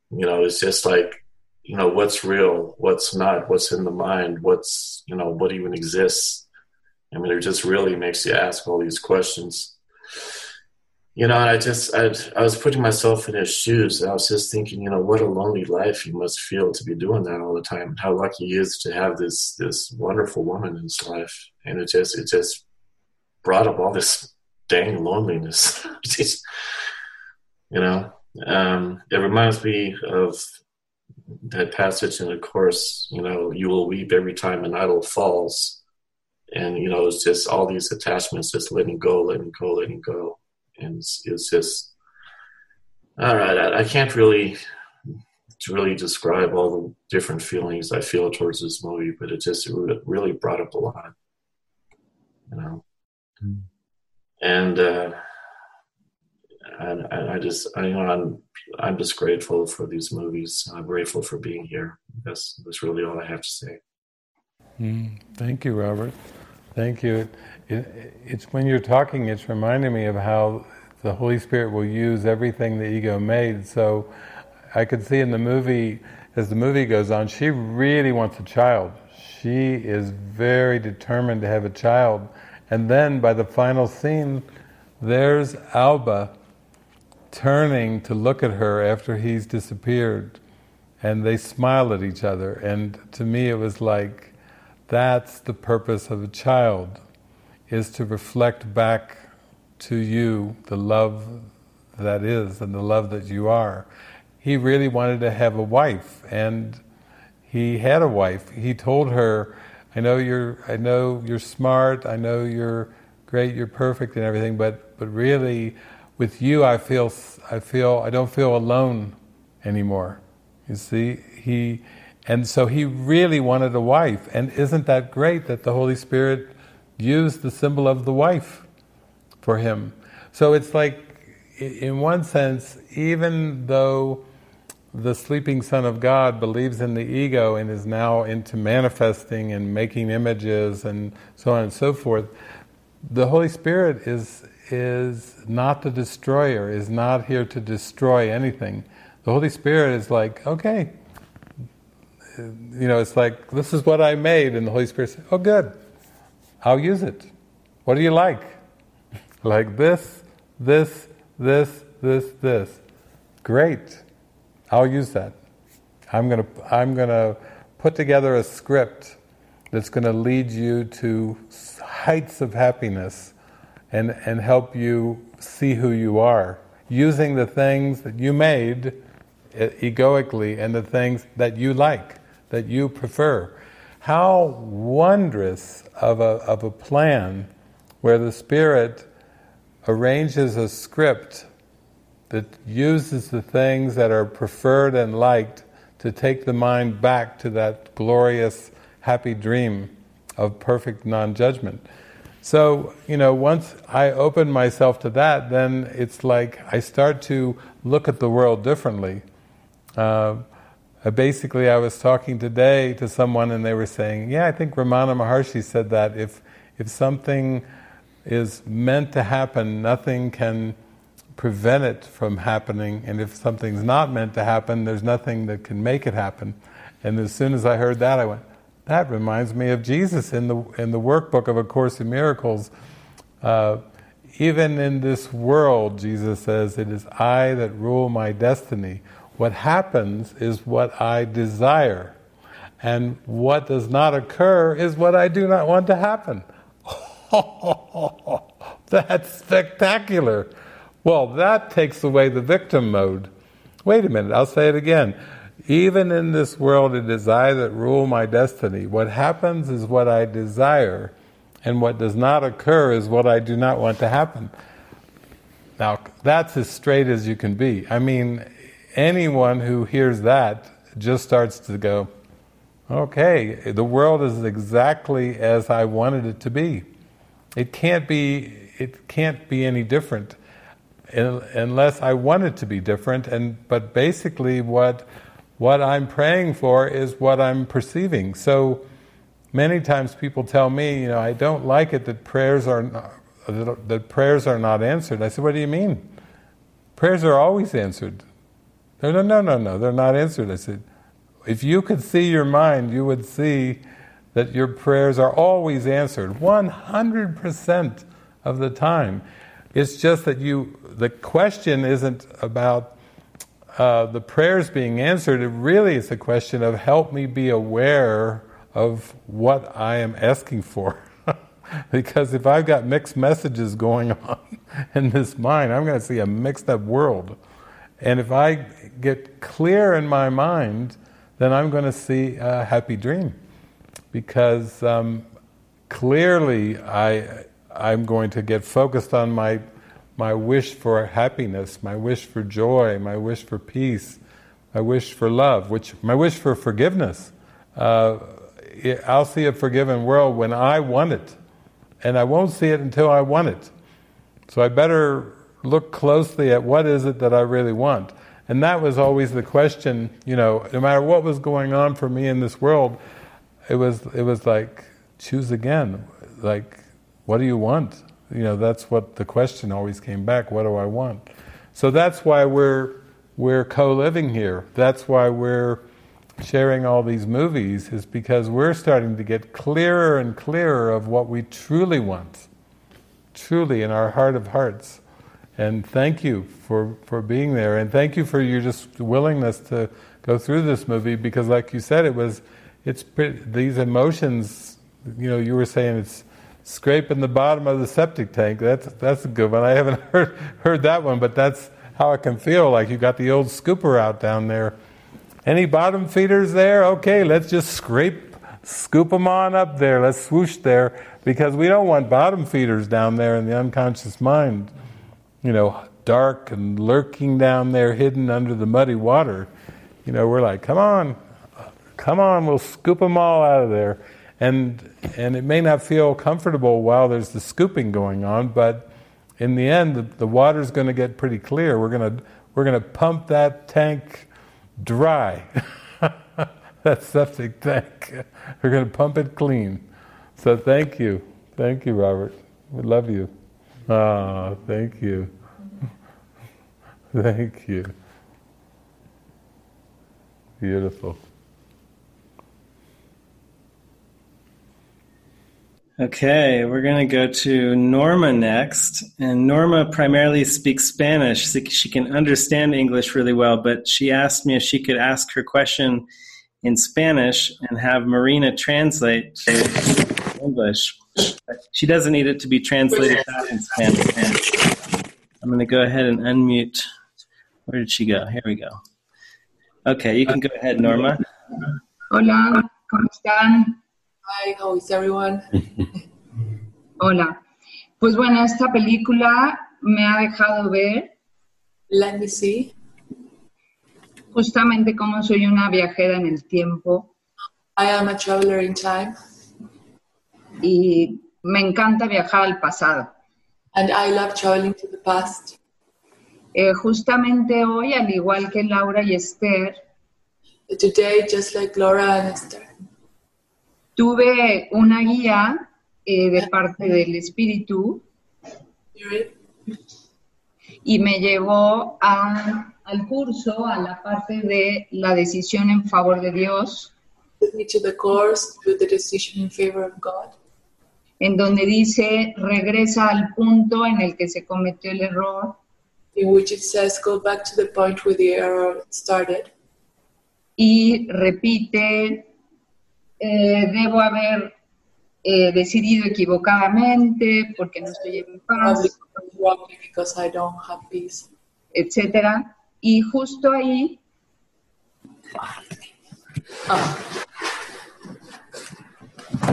You know, it's just like, you know, what's real, what's not, what's in the mind, what's, you know, what even exists. I mean, it just really makes you ask all these questions. You know, I just, I, I was putting myself in his shoes. And I was just thinking, you know, what a lonely life he must feel to be doing that all the time. How lucky he is to have this, this wonderful woman in his life. And it just, it just brought up all this dang loneliness. You know, um, it reminds me of that passage in the Course, you know, you will weep every time an idol falls. And, you know, it's just all these attachments, just letting go, letting go, letting go. And it's, it's just, all right, I, I can't really, really describe all the different feelings I feel towards this movie, but it just it really brought up a lot, you know. Mm. And uh, I, I just, I, you know, I'm, I'm just grateful for these movies. I'm grateful for being here. That's, that's really all I have to say. Mm, thank you, Robert. Thank you. It, it's when you're talking, it's reminding me of how the Holy Spirit will use everything the ego made. So I could see in the movie, as the movie goes on, she really wants a child. She is very determined to have a child. And then by the final scene, there's Alba turning to look at her after he's disappeared. And they smile at each other. And to me it was like, that's the purpose of a child, is to reflect back to you the love that is and the love that you are. He really wanted to have a wife, and he had a wife. He told her, I know you're I know you're smart, I know you're great, you're perfect and everything, but, but really with you I feel I feel I don't feel alone anymore. You see? He And so he really wanted a wife. And isn't that great that the Holy Spirit used the symbol of the wife for him? So it's like, in one sense, even though the sleeping Son of God believes in the ego and is now into manifesting and making images and so on and so forth, the Holy Spirit is is not the destroyer, is not here to destroy anything. The Holy Spirit is like, okay, you know, it's like, this is what I made, and the Holy Spirit says, oh good, I'll use it. What do you like? Like this, this, this, this, this. Great. I'll use that. I'm gonna I'm gonna put together a script that's gonna lead you to heights of happiness and, and help you see who you are, using the things that you made egoically and the things that you like, that you prefer. How wondrous of a of a plan, where the Spirit arranges a script that uses the things that are preferred and liked to take the mind back to that glorious, happy dream of perfect non-judgment. So, you know, once I open myself to that, then it's like I start to look at the world differently. Uh, basically, I was talking today to someone and they were saying, yeah, I think Ramana Maharshi said that if if something is meant to happen, nothing can prevent it from happening, and if something's not meant to happen, there's nothing that can make it happen. And as soon as I heard that, I went, that reminds me of Jesus in the in the workbook of A Course in Miracles. Uh, even in this world, Jesus says, it is I that rule my destiny. What happens is what I desire, and what does not occur is what I do not want to happen. Oh, that's spectacular. Well, that takes away the victim mode. Wait a minute, I'll say it again. Even in this world, it is I that rule my destiny. What happens is what I desire, and what does not occur is what I do not want to happen. Now, that's as straight as you can be. I mean, anyone who hears that just starts to go, okay, the world is exactly as I wanted it to be. It can't be. It can't be any different, unless I want it to be different. And but basically, what what I'm praying for is what I'm perceiving. So many times people tell me, you know, I don't like it that prayers are not, that prayers are not answered. I say, what do you mean? Prayers are always answered. No, no, no, no, no. They're not answered. I said, if you could see your mind, you would see that your prayers are always answered, one hundred percent of the time. It's just that you, the question isn't about uh, the prayers being answered. It really is a question of, help me be aware of what I am asking for. Because if I've got mixed messages going on in this mind, I'm going to see a mixed up world. And if I get clear in my mind then I'm going to see a happy dream, because um, clearly I I'm going to get focused on my my wish for happiness, my wish for joy, my wish for peace, my wish for love, which my wish for forgiveness. Uh, I'll see a forgiven world when I want it, and I won't see it until I want it. So I better look closely at what is it that I really want. And that was always the question, you know, no matter what was going on for me in this world, it was it was like, choose again. Like, what do you want? You know, that's what the question always came back, what do I want? So that's why we're we're co-living here. That's why we're sharing all these movies, is because we're starting to get clearer and clearer of what we truly want. Truly, in our heart of hearts. And thank you for, for being there, and thank you for your just willingness to go through this movie, because like you said, it was, it's pretty, these emotions, you know, you were saying it's scraping the bottom of the septic tank, that's that's a good one, I haven't heard heard that one, but that's how it can feel, like you got the old scooper out down there. Any bottom feeders there? Okay, let's just scrape, scoop them on up there, let's swoosh there, because we don't want bottom feeders down there in the unconscious mind. You know, dark and lurking down there, hidden under the muddy water. You know, we're like, come on, come on, we'll scoop them all out of there. And and it may not feel comfortable while there's the scooping going on, but in the end, the, the water's going to get pretty clear. We're gonna we're gonna pump that tank dry, that septic tank. We're going to pump it clean. So thank you, thank you, Robert. We love you. Oh, thank you. Thank you. Beautiful. Okay, we're going to go to Norma next. And Norma primarily speaks Spanish. She can understand English really well, but she asked me if she could ask her question in Spanish and have Marina translate to English. She doesn't need it to be translated out in Spanish. I'm going to go ahead and unmute. Where did she go? Here we go. Okay, you can go ahead, Norma. Hola, ¿cómo están? Hi, how is everyone? Hola. Pues bueno, esta película me ha dejado ver. Let me see. Justamente como soy una viajera en el tiempo. I am a traveler in time. Y me encanta viajar al pasado. And I love traveling to the past. Eh, justamente hoy, al igual que Laura y Esther, today, just like Laura and Esther, tuve una guía eh, de parte del espíritu y me llevó a, al curso, a la parte de la decisión en favor de Dios. Me to the course, to the decision in favor of God. En donde dice, regresa al punto en el que se cometió el error. In which it says, go back to the point where the error started. Y repite, eh, debo haber eh, decidido equivocadamente porque no estoy en paz. Because I don't have peace. Etcétera. Y justo ahí. Oh.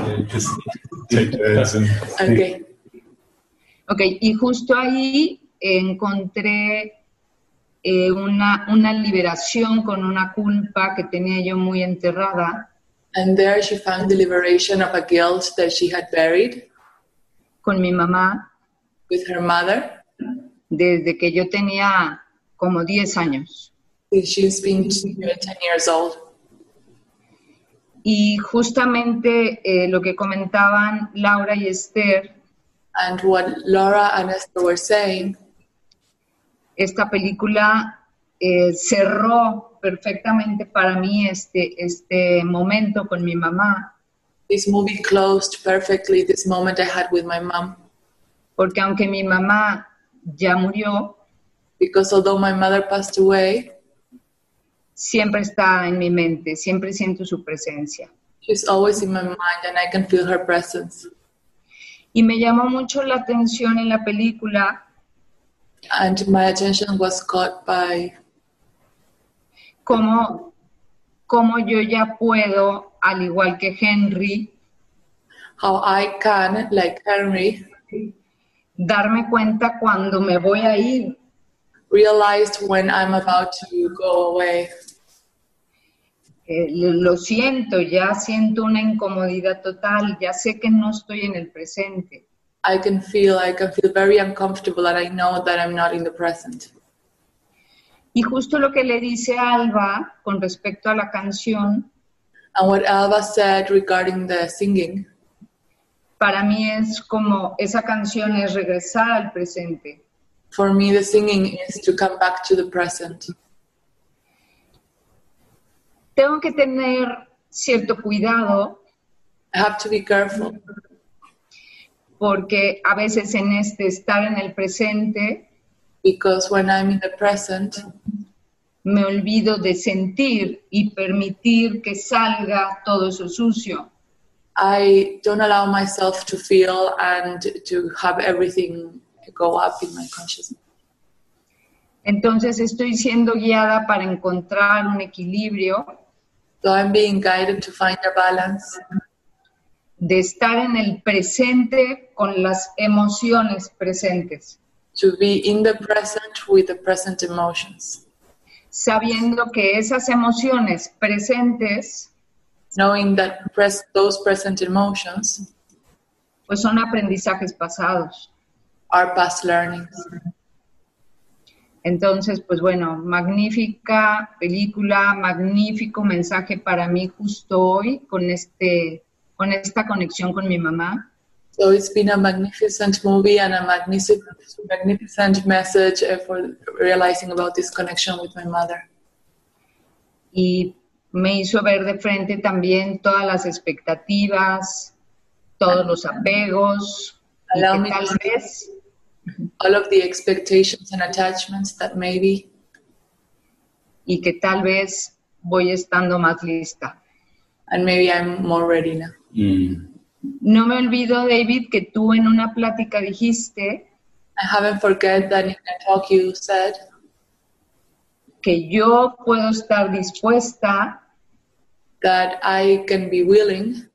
Yeah, just take turns and... Okay. Okay, y justo ahí encontré eh, una, una liberación con una culpa que tenía yo muy enterrada. And there she found the liberation of a guilt that she had buried. Con mi mamá. With her mother. Desde que yo tenía como diez años. She's been ten years old. Y justamente eh, lo que comentaban Laura y Esther, and what Laura and Esther were saying, esta película eh, cerró perfectamente para mí este este momento con mi mamá. This movie closed perfectly this moment I had with my mom. Porque aunque mi mamá ya murió, because although my mother passed away, siempre está en mi mente, siempre siento su presencia. She's always in my mind and I can feel her presence. Y me llamó mucho la atención en la película. And my attention was caught by... Cómo, cómo yo ya puedo, al igual que Henry, how I can, like Henry, darme cuenta cuando me voy a ir. Realized when I'm about to go away. Eh, lo siento, ya siento una incomodidad total, ya sé que no estoy en el presente. I can feel, I can feel very uncomfortable and I know that I'm not in the present. Y justo lo que le dice Alba con respecto a la canción. And what Alba said regarding the singing. Para mí es como, esa canción es regresar al presente. For me the singing is to come back to the present. Tengo que tener cierto cuidado. I have to be careful. Porque a veces en este estar en el presente, because when I'm in the present, me olvido de sentir y permitir que salga todo eso sucio. I don't allow myself to feel and to have everything go up in my consciousness. Entonces estoy siendo guiada para encontrar un equilibrio. So I'm being guided to find a balance. De estar en el presente con las emociones presentes. To be in the present with the present emotions. Sabiendo que esas emociones presentes, knowing that pres- those present emotions, pues son aprendizajes pasados. Are past learnings. Entonces, pues bueno, magnífica película, magnífico mensaje para mí justo hoy con este... con esta conexión con mi mamá. So it's been a magnificent movie and a magnificent, magnificent message for realizing about this connection with my mother. Y me hizo ver de frente también todas las expectativas, todos los apegos, allow me tal vez all of the expectations and attachments that maybe, y que tal vez voy estando más lista. And maybe I'm more ready now. Mm. No me olvido, David, que tú en una plática dijiste, I haven't forget that in a talk you said, que yo puedo estar dispuesta, that I can be willing,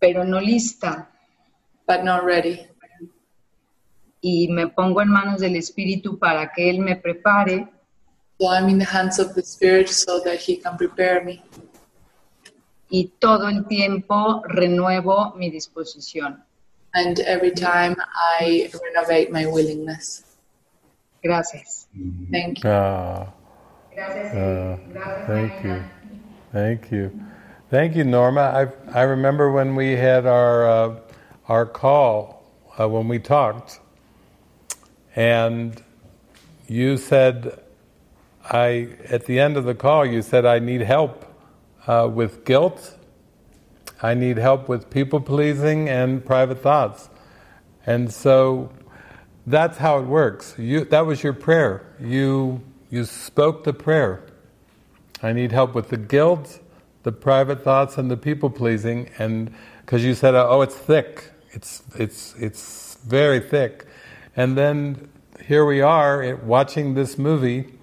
pero no lista, but not ready. Y me pongo en manos del Espíritu para que Él me prepare. So I'm in the hands of the Spirit so that He can prepare me. Y todo el tiempo renuevo mi disposición. And every time I renovate my willingness. Gracias. Mm-hmm. Thank you. Ah, Gracias. Uh, Gracias. Thank you. Thank you. Thank you, Norma. I I remember when we had our uh, our call uh, when we talked, and you said, I at the end of the call you said, I need help. Uh, with guilt, I need help with people pleasing and private thoughts, and so that's how it works. You, that was your prayer. You you spoke the prayer. I need help with the guilt, the private thoughts, and the people pleasing. And because you said, "Oh, it's thick. It's it's it's very thick," and then here we are watching this movie.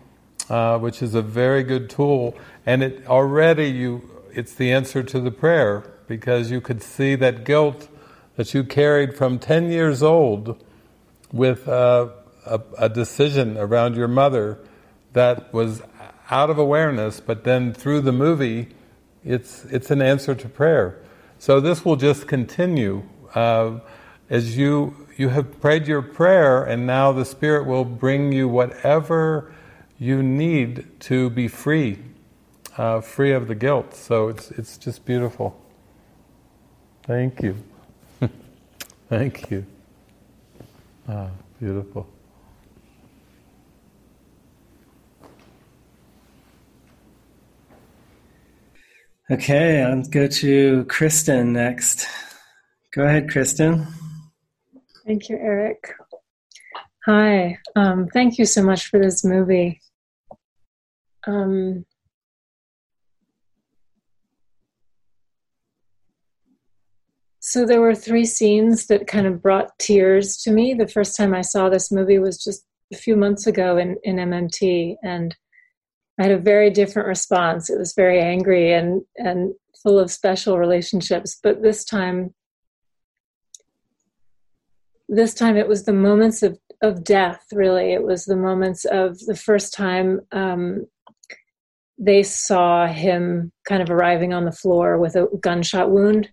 Uh, which is a very good tool, and it already you—it's the answer to the prayer because you could see that guilt that you carried from ten years old with uh, a, a decision around your mother that was out of awareness, but then through the movie, it's—it's it's an answer to prayer. So this will just continue uh, as you—you you have prayed your prayer, and now the Spirit will bring you whatever you need to be free, uh, free of the guilt. So it's it's just beautiful. Thank you. Thank you. Ah, beautiful. Okay, let's go to Kristen next. Go ahead, Kristen. Thank you, Eric. Hi. Um, thank you so much for this movie. Um, so there were three scenes that kind of brought tears to me. The first time I saw this movie was just a few months ago in, in M M T, and I had a very different response. It was very angry and, and full of special relationships. But this time, this time it was the moments of, of death, really. It was the moments of the first time um, they saw him kind of arriving on the floor with a gunshot wound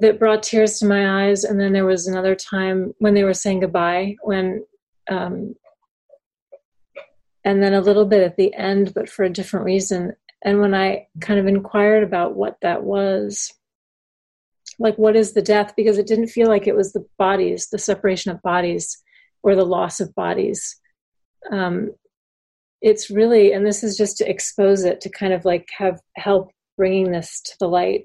that brought tears to my eyes. And then there was another time when they were saying goodbye, when... Um, and then a little bit at the end, but for a different reason. And when I kind of inquired about what that was, like, what is the death? Because it didn't feel like it was the bodies, the separation of bodies or the loss of bodies. Um, it's really, and this is just to expose it, to kind of like have help bringing this to the light.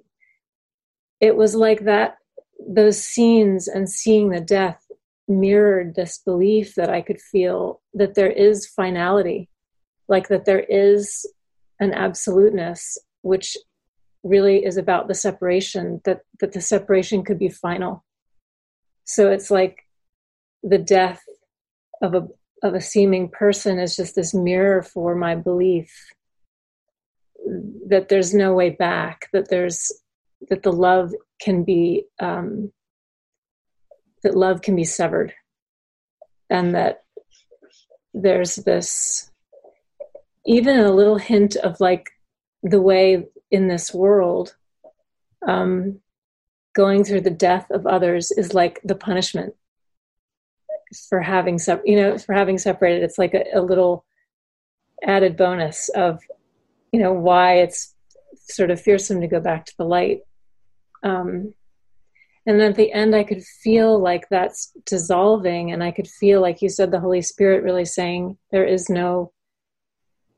It was like that, those scenes and seeing the death mirrored this belief that I could feel that there is finality, like that there is an absoluteness, which really is about the separation, that, that the separation could be final. So it's like the death of a, of a seeming person is just this mirror for my belief that there's no way back, that there's, that the love can be, um, that love can be severed, and that there's this, even a little hint of like the way in this world, um, going through the death of others is like the punishment for having, sep- you know, for having separated. It's like a, a little added bonus of, you know, why it's sort of fearsome to go back to the light. Um, And then at the end, I could feel like that's dissolving, and I could feel, like you said, the Holy Spirit really saying, there is no,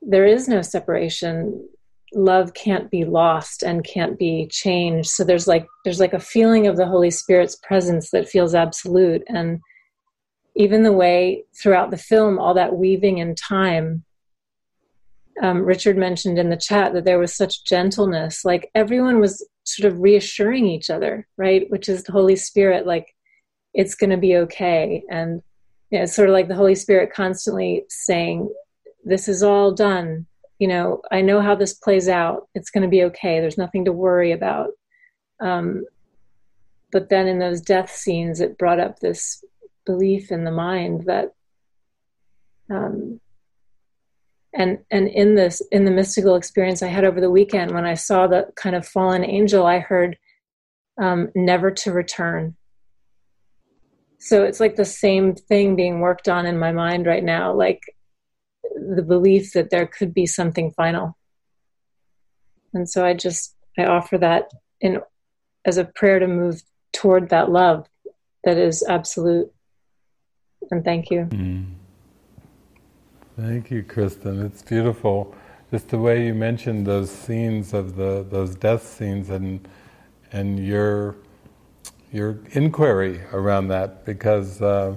there is no separation. Love can't be lost and can't be changed. So there's like, there's like a feeling of the Holy Spirit's presence that feels absolute. And even the way throughout the film, all that weaving in time, um, Richard mentioned in the chat that there was such gentleness, like everyone was sort of reassuring each other, right? Which is the Holy Spirit, like, it's going to be okay. And you know, it's sort of like the Holy Spirit constantly saying, this is all done. You know, I know how this plays out. It's going to be okay. There's nothing to worry about. Um, but then in those death scenes, it brought up this belief in the mind that, um, And and in this, in the mystical experience I had over the weekend, when I saw the kind of fallen angel, I heard um, never to return. So it's like the same thing being worked on in my mind right now, like the belief that there could be something final. And so I just, I offer that in as a prayer to move toward that love that is absolute. And thank you. Mm. Thank you, Kristen. It's beautiful. Just the way you mentioned those scenes of the those death scenes and and your your inquiry around that, because uh,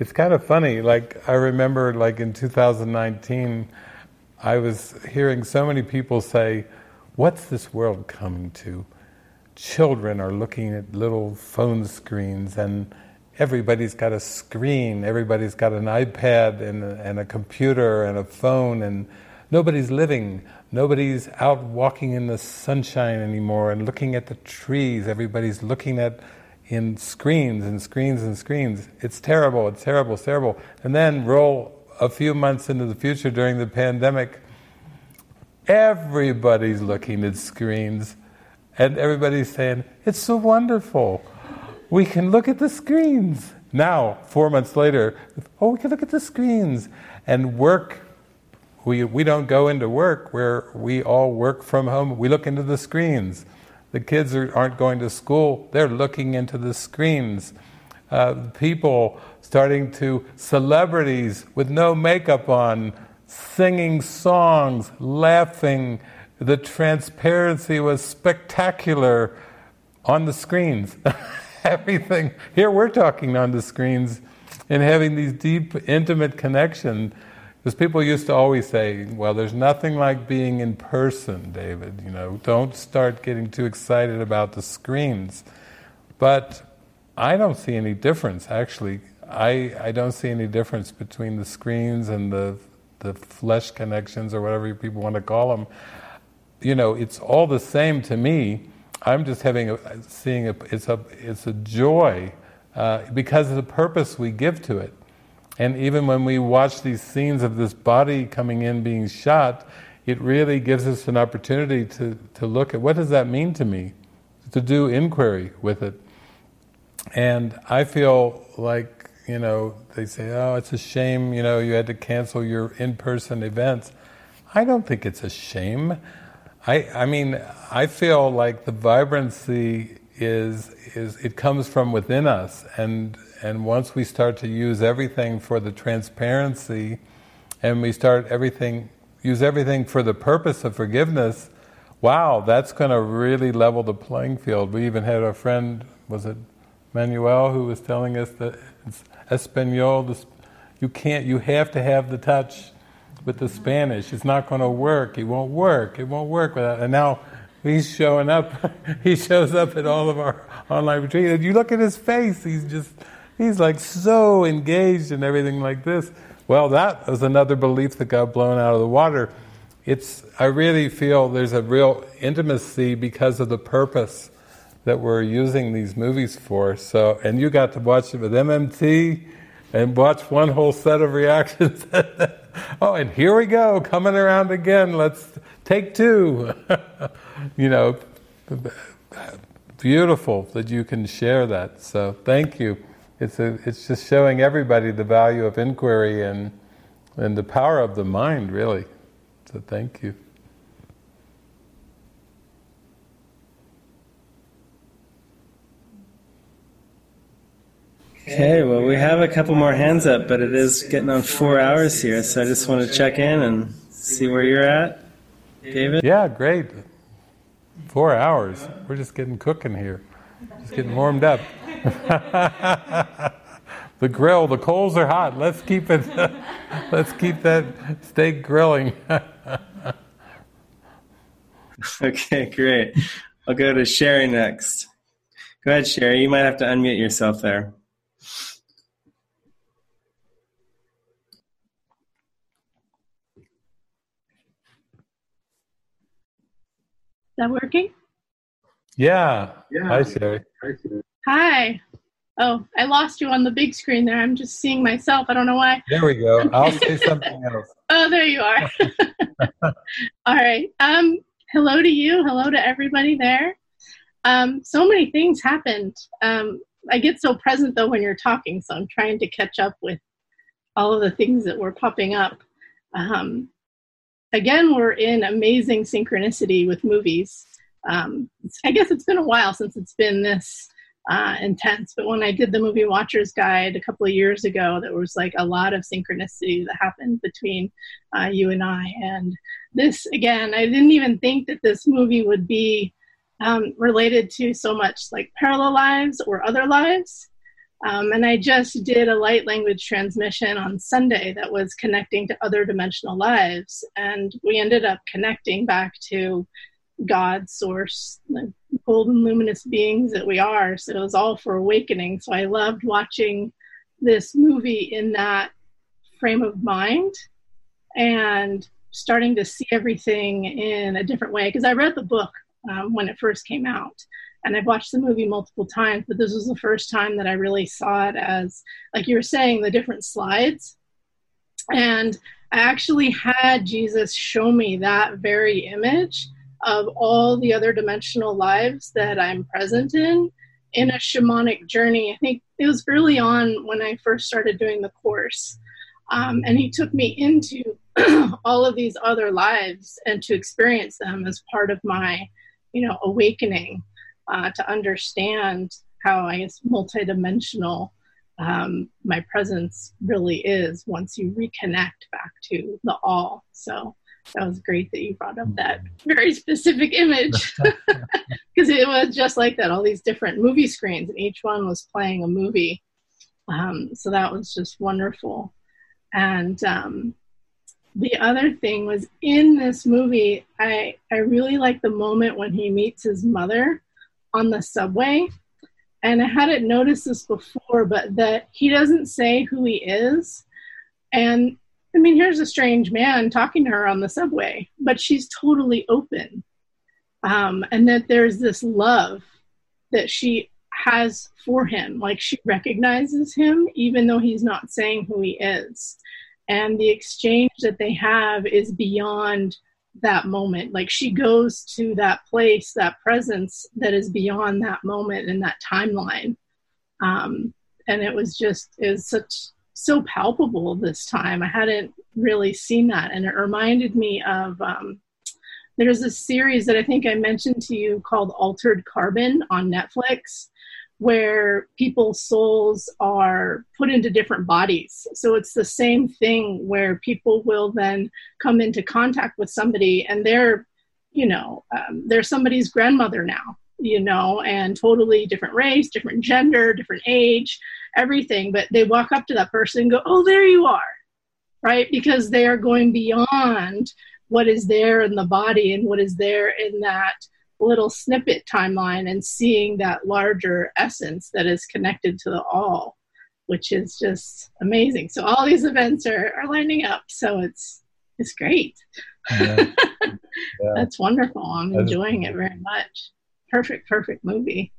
it's kind of funny. Like I remember, like in two thousand nineteen, I was hearing so many people say, "What's this world coming to? Children are looking at little phone screens and." Everybody's got a screen, everybody's got an iPad and a, and a computer and a phone, and nobody's living. Nobody's out walking in the sunshine anymore and looking at the trees. Everybody's looking at in screens and screens and screens. It's terrible, it's terrible, it's terrible. And then roll a few months into the future during the pandemic, everybody's looking at screens and everybody's saying, it's so wonderful. We can look at the screens. Now, four months later, oh, we can look at the screens. And work, we we don't go into work, where we all work from home. We look into the screens. The kids are, aren't going to school. They're looking into the screens. Uh, people starting to, celebrities with no makeup on, singing songs, laughing. The transparency was spectacular on the screens. Everything. Here we're talking on the screens and having these deep, intimate connections. Because people used to always say, well, there's nothing like being in person, David. You know, don't start getting too excited about the screens. But I don't see any difference, actually. I, I don't see any difference between the screens and the the flesh connections or whatever people want to call them, you know, it's all the same to me. I'm just having a, seeing a, it's a it's a joy uh, because of the purpose we give to it. And even when we watch these scenes of this body coming in being shot, it really gives us an opportunity to, to look at what does that mean to me, to do inquiry with it. And I feel like, you know, they say, oh, it's a shame, you know, you had to cancel your in-person events. I don't think it's a shame. I, I mean, I feel like the vibrancy is, is it comes from within us, and and once we start to use everything for the transparency, and we start everything use everything for the purpose of forgiveness, wow, that's going to really level the playing field. We even had a friend, was it Manuel, who was telling us that it's Espanol, you can't, you have to have the touch with the Spanish, it's not going to work, it won't work, it won't work without, and now he's showing up, he shows up at all of our online retreats, and you look at his face, he's just, he's like so engaged in everything like this. Well, that was another belief that got blown out of the water. It's, I really feel there's a real intimacy because of the purpose that we're using these movies for, so, and you got to watch it with M M T, and watch one whole set of reactions. Oh, and here we go, coming around again, let's take two. You know, beautiful that you can share that, so thank you. It's a, it's just showing everybody the value of inquiry and and the power of the mind, really. So thank you. Okay, well, we have a couple more hands up, but it is getting on four hours here, so I just want to check in and see where you're at, David. Yeah, great. Four hours. We're just getting cooking here. Just getting warmed up. The grill, the coals are hot. Let's keep it, let's keep that steak grilling. Okay, great. I'll go to Sherry next. Go ahead, Sherry. You might have to unmute yourself there. Is that working? Yeah. yeah. Hi, Sarah. Hi. Oh, I lost you on the big screen there. I'm just seeing myself. I don't know why. There we go. I'll say something else. Oh, there you are. All right. Um, hello to you. Hello to everybody there. Um, so many things happened. Um, I get so present, though, when you're talking, so I'm trying to catch up with all of the things that were popping up. Um, Again, we're in amazing synchronicity with movies. Um, I guess it's been a while since it's been this uh, intense, but when I did the Movie Watchers Guide a couple of years ago, there was like a lot of synchronicity that happened between uh, you and I. And this, again, I didn't even think that this movie would be um, related to so much like parallel lives or other lives. Um, and I just did a light language transmission on Sunday that was connecting to other dimensional lives. And we ended up connecting back to God, Source, the golden luminous beings that we are. So it was all for awakening. So I loved watching this movie in that frame of mind and starting to see everything in a different way. Because I read the book um, when it first came out. And I've watched the movie multiple times, but this was the first time that I really saw it as, like you were saying, the different slides. And I actually had Jesus show me that very image of all the other dimensional lives that I'm present in, in a shamanic journey. I think it was early on when I first started doing the course. Um, and he took me into all of these other lives and to experience them as part of my, you know, awakening. Uh, to understand how, I guess, multidimensional um, my presence really is once you reconnect back to the all. So that was great that you brought up that very specific image, because it was just like that, all these different movie screens, and each one was playing a movie. Um, so that was just wonderful. And um, the other thing was, in this movie, I, I really like the moment when he meets his mother on the subway. And I hadn't noticed this before, but that he doesn't say who he is. And I mean, here's a strange man talking to her on the subway, but she's totally open. Um, and that there's this love that she has for him. Like, she recognizes him, even though he's not saying who he is. And the exchange that they have is beyond that moment. Like, she goes to that place, that presence that is beyond that moment and that timeline. Um, and it was just, is such, so palpable this time. I hadn't really seen that. And it reminded me of, um, there's a series that I think I mentioned to you called Altered Carbon on Netflix, where people's souls are put into different bodies. So it's the same thing where people will then come into contact with somebody and they're, you know, um, they're somebody's grandmother now, you know, and totally different race, different gender, different age, everything. But they walk up to that person and go, oh, there you are, right? Because they are going beyond what is there in the body and what is there in that little snippet timeline and seeing that larger essence that is connected to the all, which is just amazing. So all these events are, are lining up. So it's, it's great. Yeah. Yeah. That's wonderful. I'm That's enjoying cool. it very much. Perfect, perfect movie.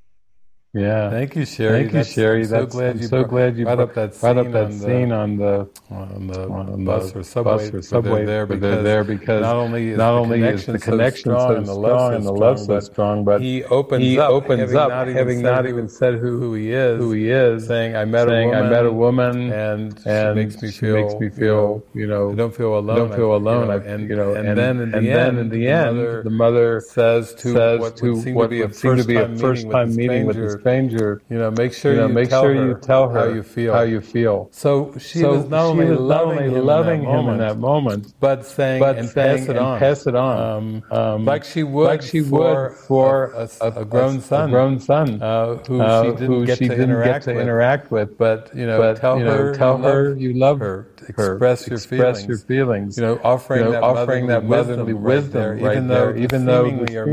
Yeah. Thank you, Sherry. Thank you, That's, Sherry. I'm so That's, glad I'm you so brought, glad you brought up that scene, up that on, scene the, on, the, on the on the bus or subway. Bus or subway they're there, because they're there because not only is not the connection, is the connection so, strong, so and strong and the love so strong, but he opens he up, opens having, up not having not even said who, who he is, who he is, saying I met saying, a woman, I met a woman, and and makes me feel makes me feel you know I don't feel alone, don't feel alone, and you know, and then in the end, the mother says to what would seem to be a first time meeting with this. Stranger, you know, make sure you, know, you make tell sure her you tell her how you feel. How you feel. So she so was not only was loving, loving, him, loving in him, moment, him in that moment, but saying but and, saying pass, it and pass it on, um, um, like she would, like she for, would for a, a, a grown son, a grown son uh, who uh, she didn't, who get, she to didn't get to interact with. But you know, but, tell you know, her, tell you her love, you love her. Express, her, your, express feelings, your feelings. You know, offering you know, that offering motherly, motherly wisdom, even though even though we are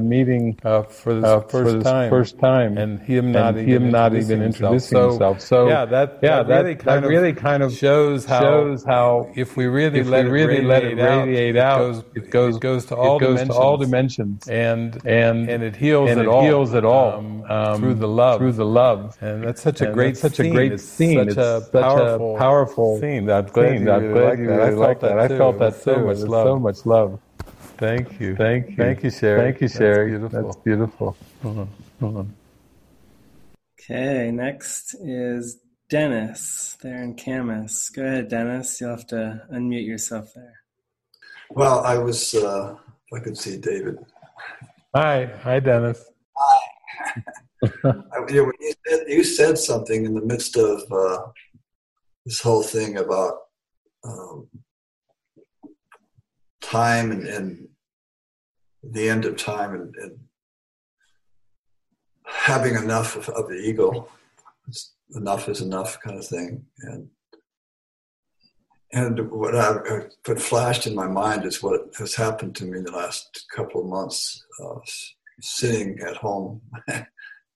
meeting for the first time. And him not and even him not introducing, even introducing himself. himself. So yeah, that yeah, that really, that, kind, that of really kind of shows how, shows how if we really if let we really let it radiate out, out it, goes, it goes to all it goes dimensions, to all dimensions, and and and it heals and it, it all, heals it all um, um, through the love through the love. And that's such a great such a great scene. It's such a powerful, powerful scene. I'm glad you really like that. I felt that so much love, so much love. Thank you, thank you, thank you, Sherry. Thank you, Sherry. That's beautiful. Okay, next is Dennis there in Camas. Go ahead, Dennis. You'll have to unmute yourself there. Well, I was, uh, I could see David. Hi. Hi, Dennis. Hi. you, know, you, said, you said something in the midst of uh, this whole thing about um, time and, and the end of time and, and having enough of, of the ego, it's enough is enough kind of thing. And and what I what flashed in my mind is what has happened to me the last couple of months uh, sitting at home.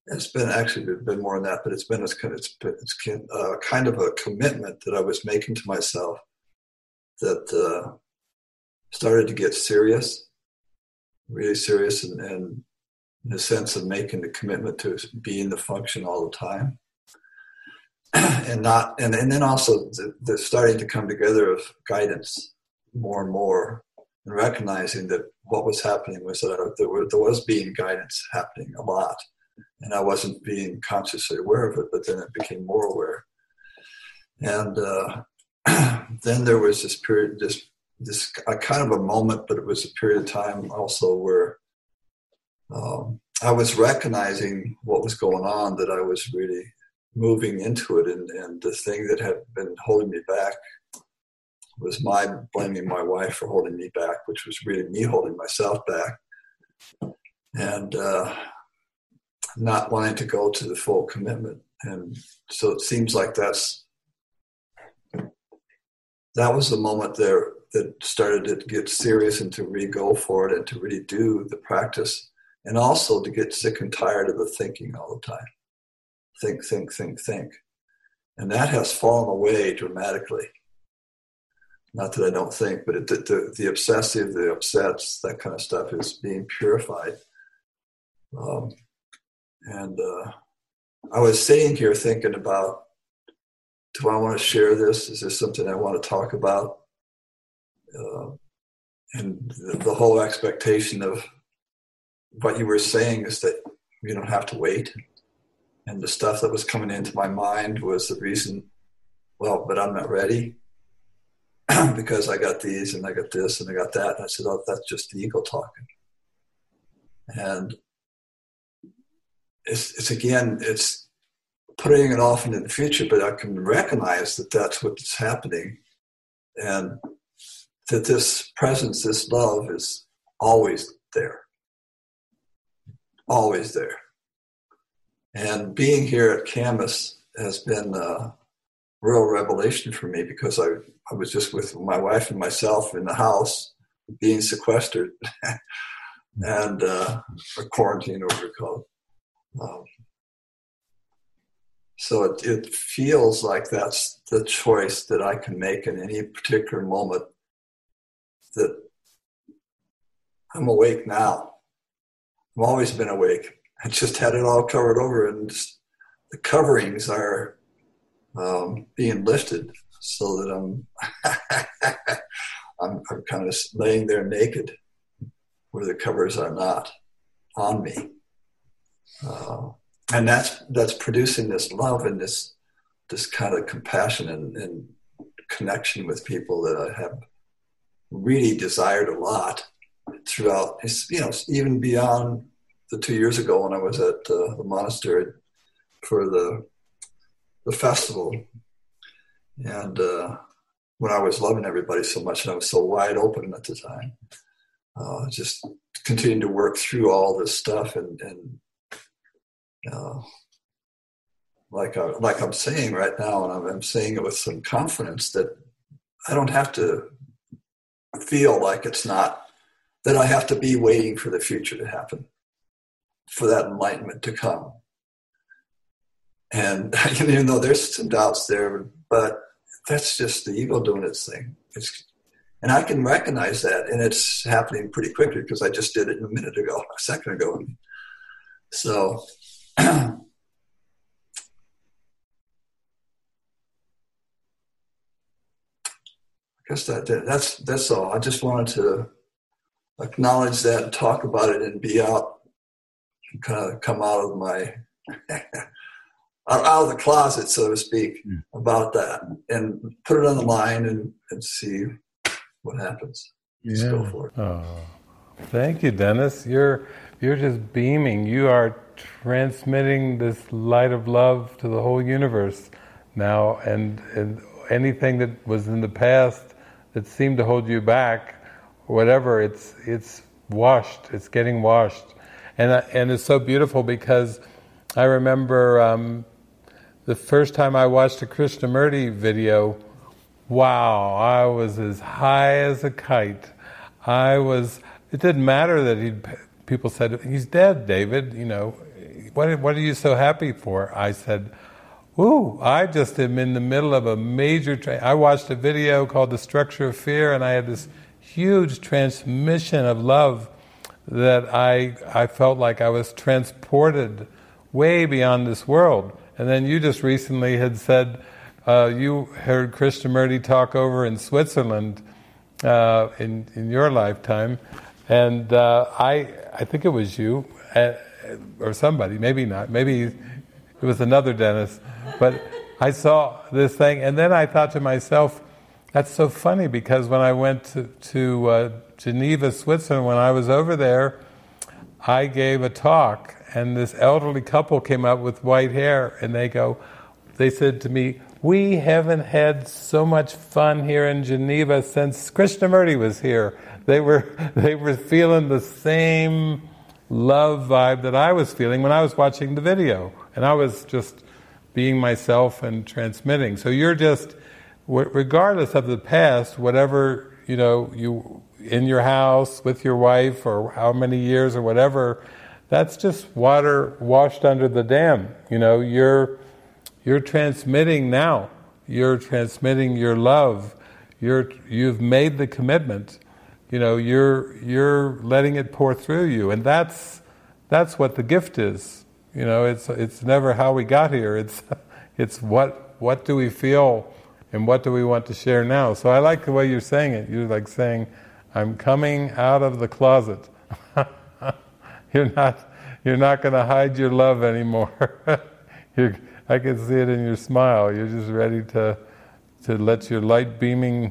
It's been actually there's been more than that, but it's been it's kind of it's, it's uh, kind of a commitment that I was making to myself that uh, started to get serious, really serious, and, and in the sense of making the commitment to being the function all the time, and not, and, and then also the, the starting to come together of guidance more and more, and recognizing that what was happening was that I, there, were, there was being guidance happening a lot, and I wasn't being consciously aware of it, but then it became more aware, and uh, then there was this period, this this uh, kind of a moment, but it was a period of time also where. Um, I was recognizing what was going on, that I was really moving into it. And, and the thing that had been holding me back was my blaming my wife for holding me back, which was really me holding myself back and uh, not wanting to go to the full commitment. And so it seems like that's, that was the moment there that started to get serious and to really go for it and to really do the practice. And also to get sick and tired of the thinking all the time. Think, think, think, think. And that has fallen away dramatically. Not that I don't think, but it, the, the, the obsessive, the upsets, that kind of stuff is being purified. Um, and uh, I was sitting here thinking about, do I want to share this? Is this something I want to talk about? Uh, and the, the whole expectation of what you were saying is that you don't have to wait. And the stuff that was coming into my mind was the reason, well, but I'm not ready because I got these and I got this and I got that. And I said, oh, that's just the ego talking. And it's, it's again, it's putting it off into the future, but I can recognize that that's what's happening and that this presence, this love is always there, always there. And being here at Camas has been a real revelation for me because I, I was just with my wife and myself in the house being sequestered and uh, or quarantined, whatever it's called. Um, so it, it feels like that's the choice that I can make in any particular moment that I'm awake now. I've always been awake. I just had it all covered over, and just the coverings are um, being lifted, so that I'm, I'm I'm kind of laying there naked, where the covers are not on me, uh, and that's that's producing this love and this this kind of compassion and, and connection with people that I have really desired a lot throughout. It's, you know, even beyond. The two years ago when I was at uh, the monastery for the the festival, and uh, when I was loving everybody so much and I was so wide open at the time, uh, just continuing to work through all this stuff and, and uh, like, I, like I'm saying right now, and I'm, I'm saying it with some confidence that I don't have to feel like it's not, that I have to be waiting for the future to happen. For that enlightenment to come. And even though there's some doubts there, but that's just the ego doing its thing. It's, and I can recognize that, and it's happening pretty quickly because I just did it a minute ago, a second ago. So I guess that that's that's all. I just wanted to acknowledge that and talk about it and be out. Kind of come out of my out of the closet, so to speak, yeah. About that, and put it on the line and, and see what happens. Let's yeah. go for it. Oh, thank you, Dennis. You're you're just beaming. You are transmitting this light of love to the whole universe now, and, and anything that was in the past that seemed to hold you back, whatever, it's it's washed. It's getting washed. And and it's so beautiful because I remember um, the first time I watched a Krishnamurti video, wow, I was as high as a kite. I was, it didn't matter that he people said, he's dead, David, you know, what, what are you so happy for? I said, ooh, I just am in the middle of a major, tra- I watched a video called The Structure of Fear, and I had this huge transmission of love that I I felt like I was transported way beyond this world. And then you just recently had said uh, you heard Krishnamurti talk over in Switzerland uh, in in your lifetime, and uh, I I think it was you uh, or somebody, maybe not, maybe it was another Dennis, but I saw this thing, and then I thought to myself, that's so funny because when I went to to uh, Geneva, Switzerland, when I was over there, I gave a talk, and this elderly couple came up with white hair, and they go, they said to me, we haven't had so much fun here in Geneva since Krishnamurti was here. They were they were feeling the same love vibe that I was feeling when I was watching the video, and I was just being myself and transmitting. So you're just, regardless of the past, whatever, you know, you in your house, with your wife, or how many years, or whatever, that's just water washed under the dam. You know, you're you're transmitting now. You're transmitting your love. You're you've made the commitment. You know, you're you're letting it pour through you, and that's that's what the gift is. You know, it's it's never how we got here. It's it's what what do we feel, and what do we want to share now. So I like the way you're saying it. You're like saying, "I'm coming out of the closet." You're not you're not going to hide your love anymore. You're, I can see it in your smile. You're just ready to to let your light beaming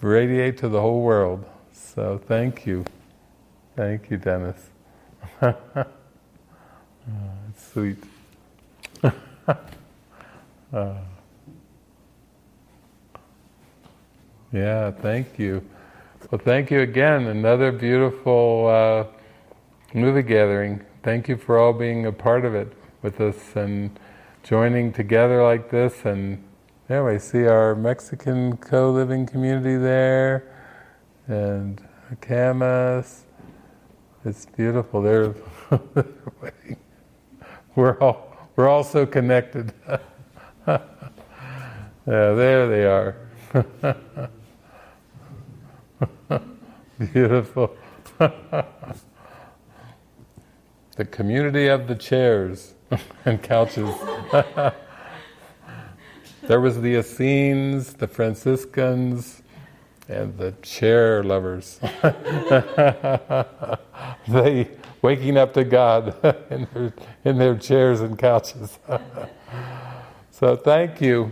radiate to the whole world. So thank you. Thank you, Dennis. Oh, it's sweet. uh, yeah, thank you. Well, thank you again. Another beautiful uh, movie gathering. Thank you for all being a part of it with us and joining together like this. And there we see our Mexican co-living community there, and Camas. It's beautiful. They're, they're we're all we're all so connected. Yeah, there they are. Beautiful. The community of the chairs and couches. There was the Essenes, the Franciscans, and the chair lovers. They waking up to God in their, in their chairs and couches. So thank you.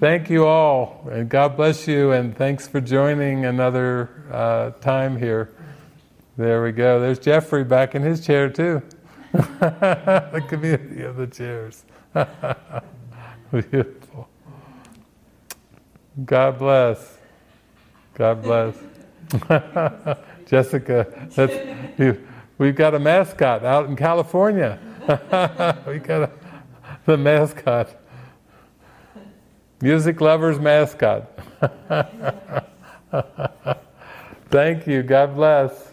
Thank you all. And God bless you, and thanks for joining another uh, time here. There we go. There's Jeffrey back in his chair too. The community of the chairs. Beautiful. God bless. God bless. Jessica, that's, you, we've got a mascot out in California. We got a, the mascot. Music lover's mascot. Thank you. God bless.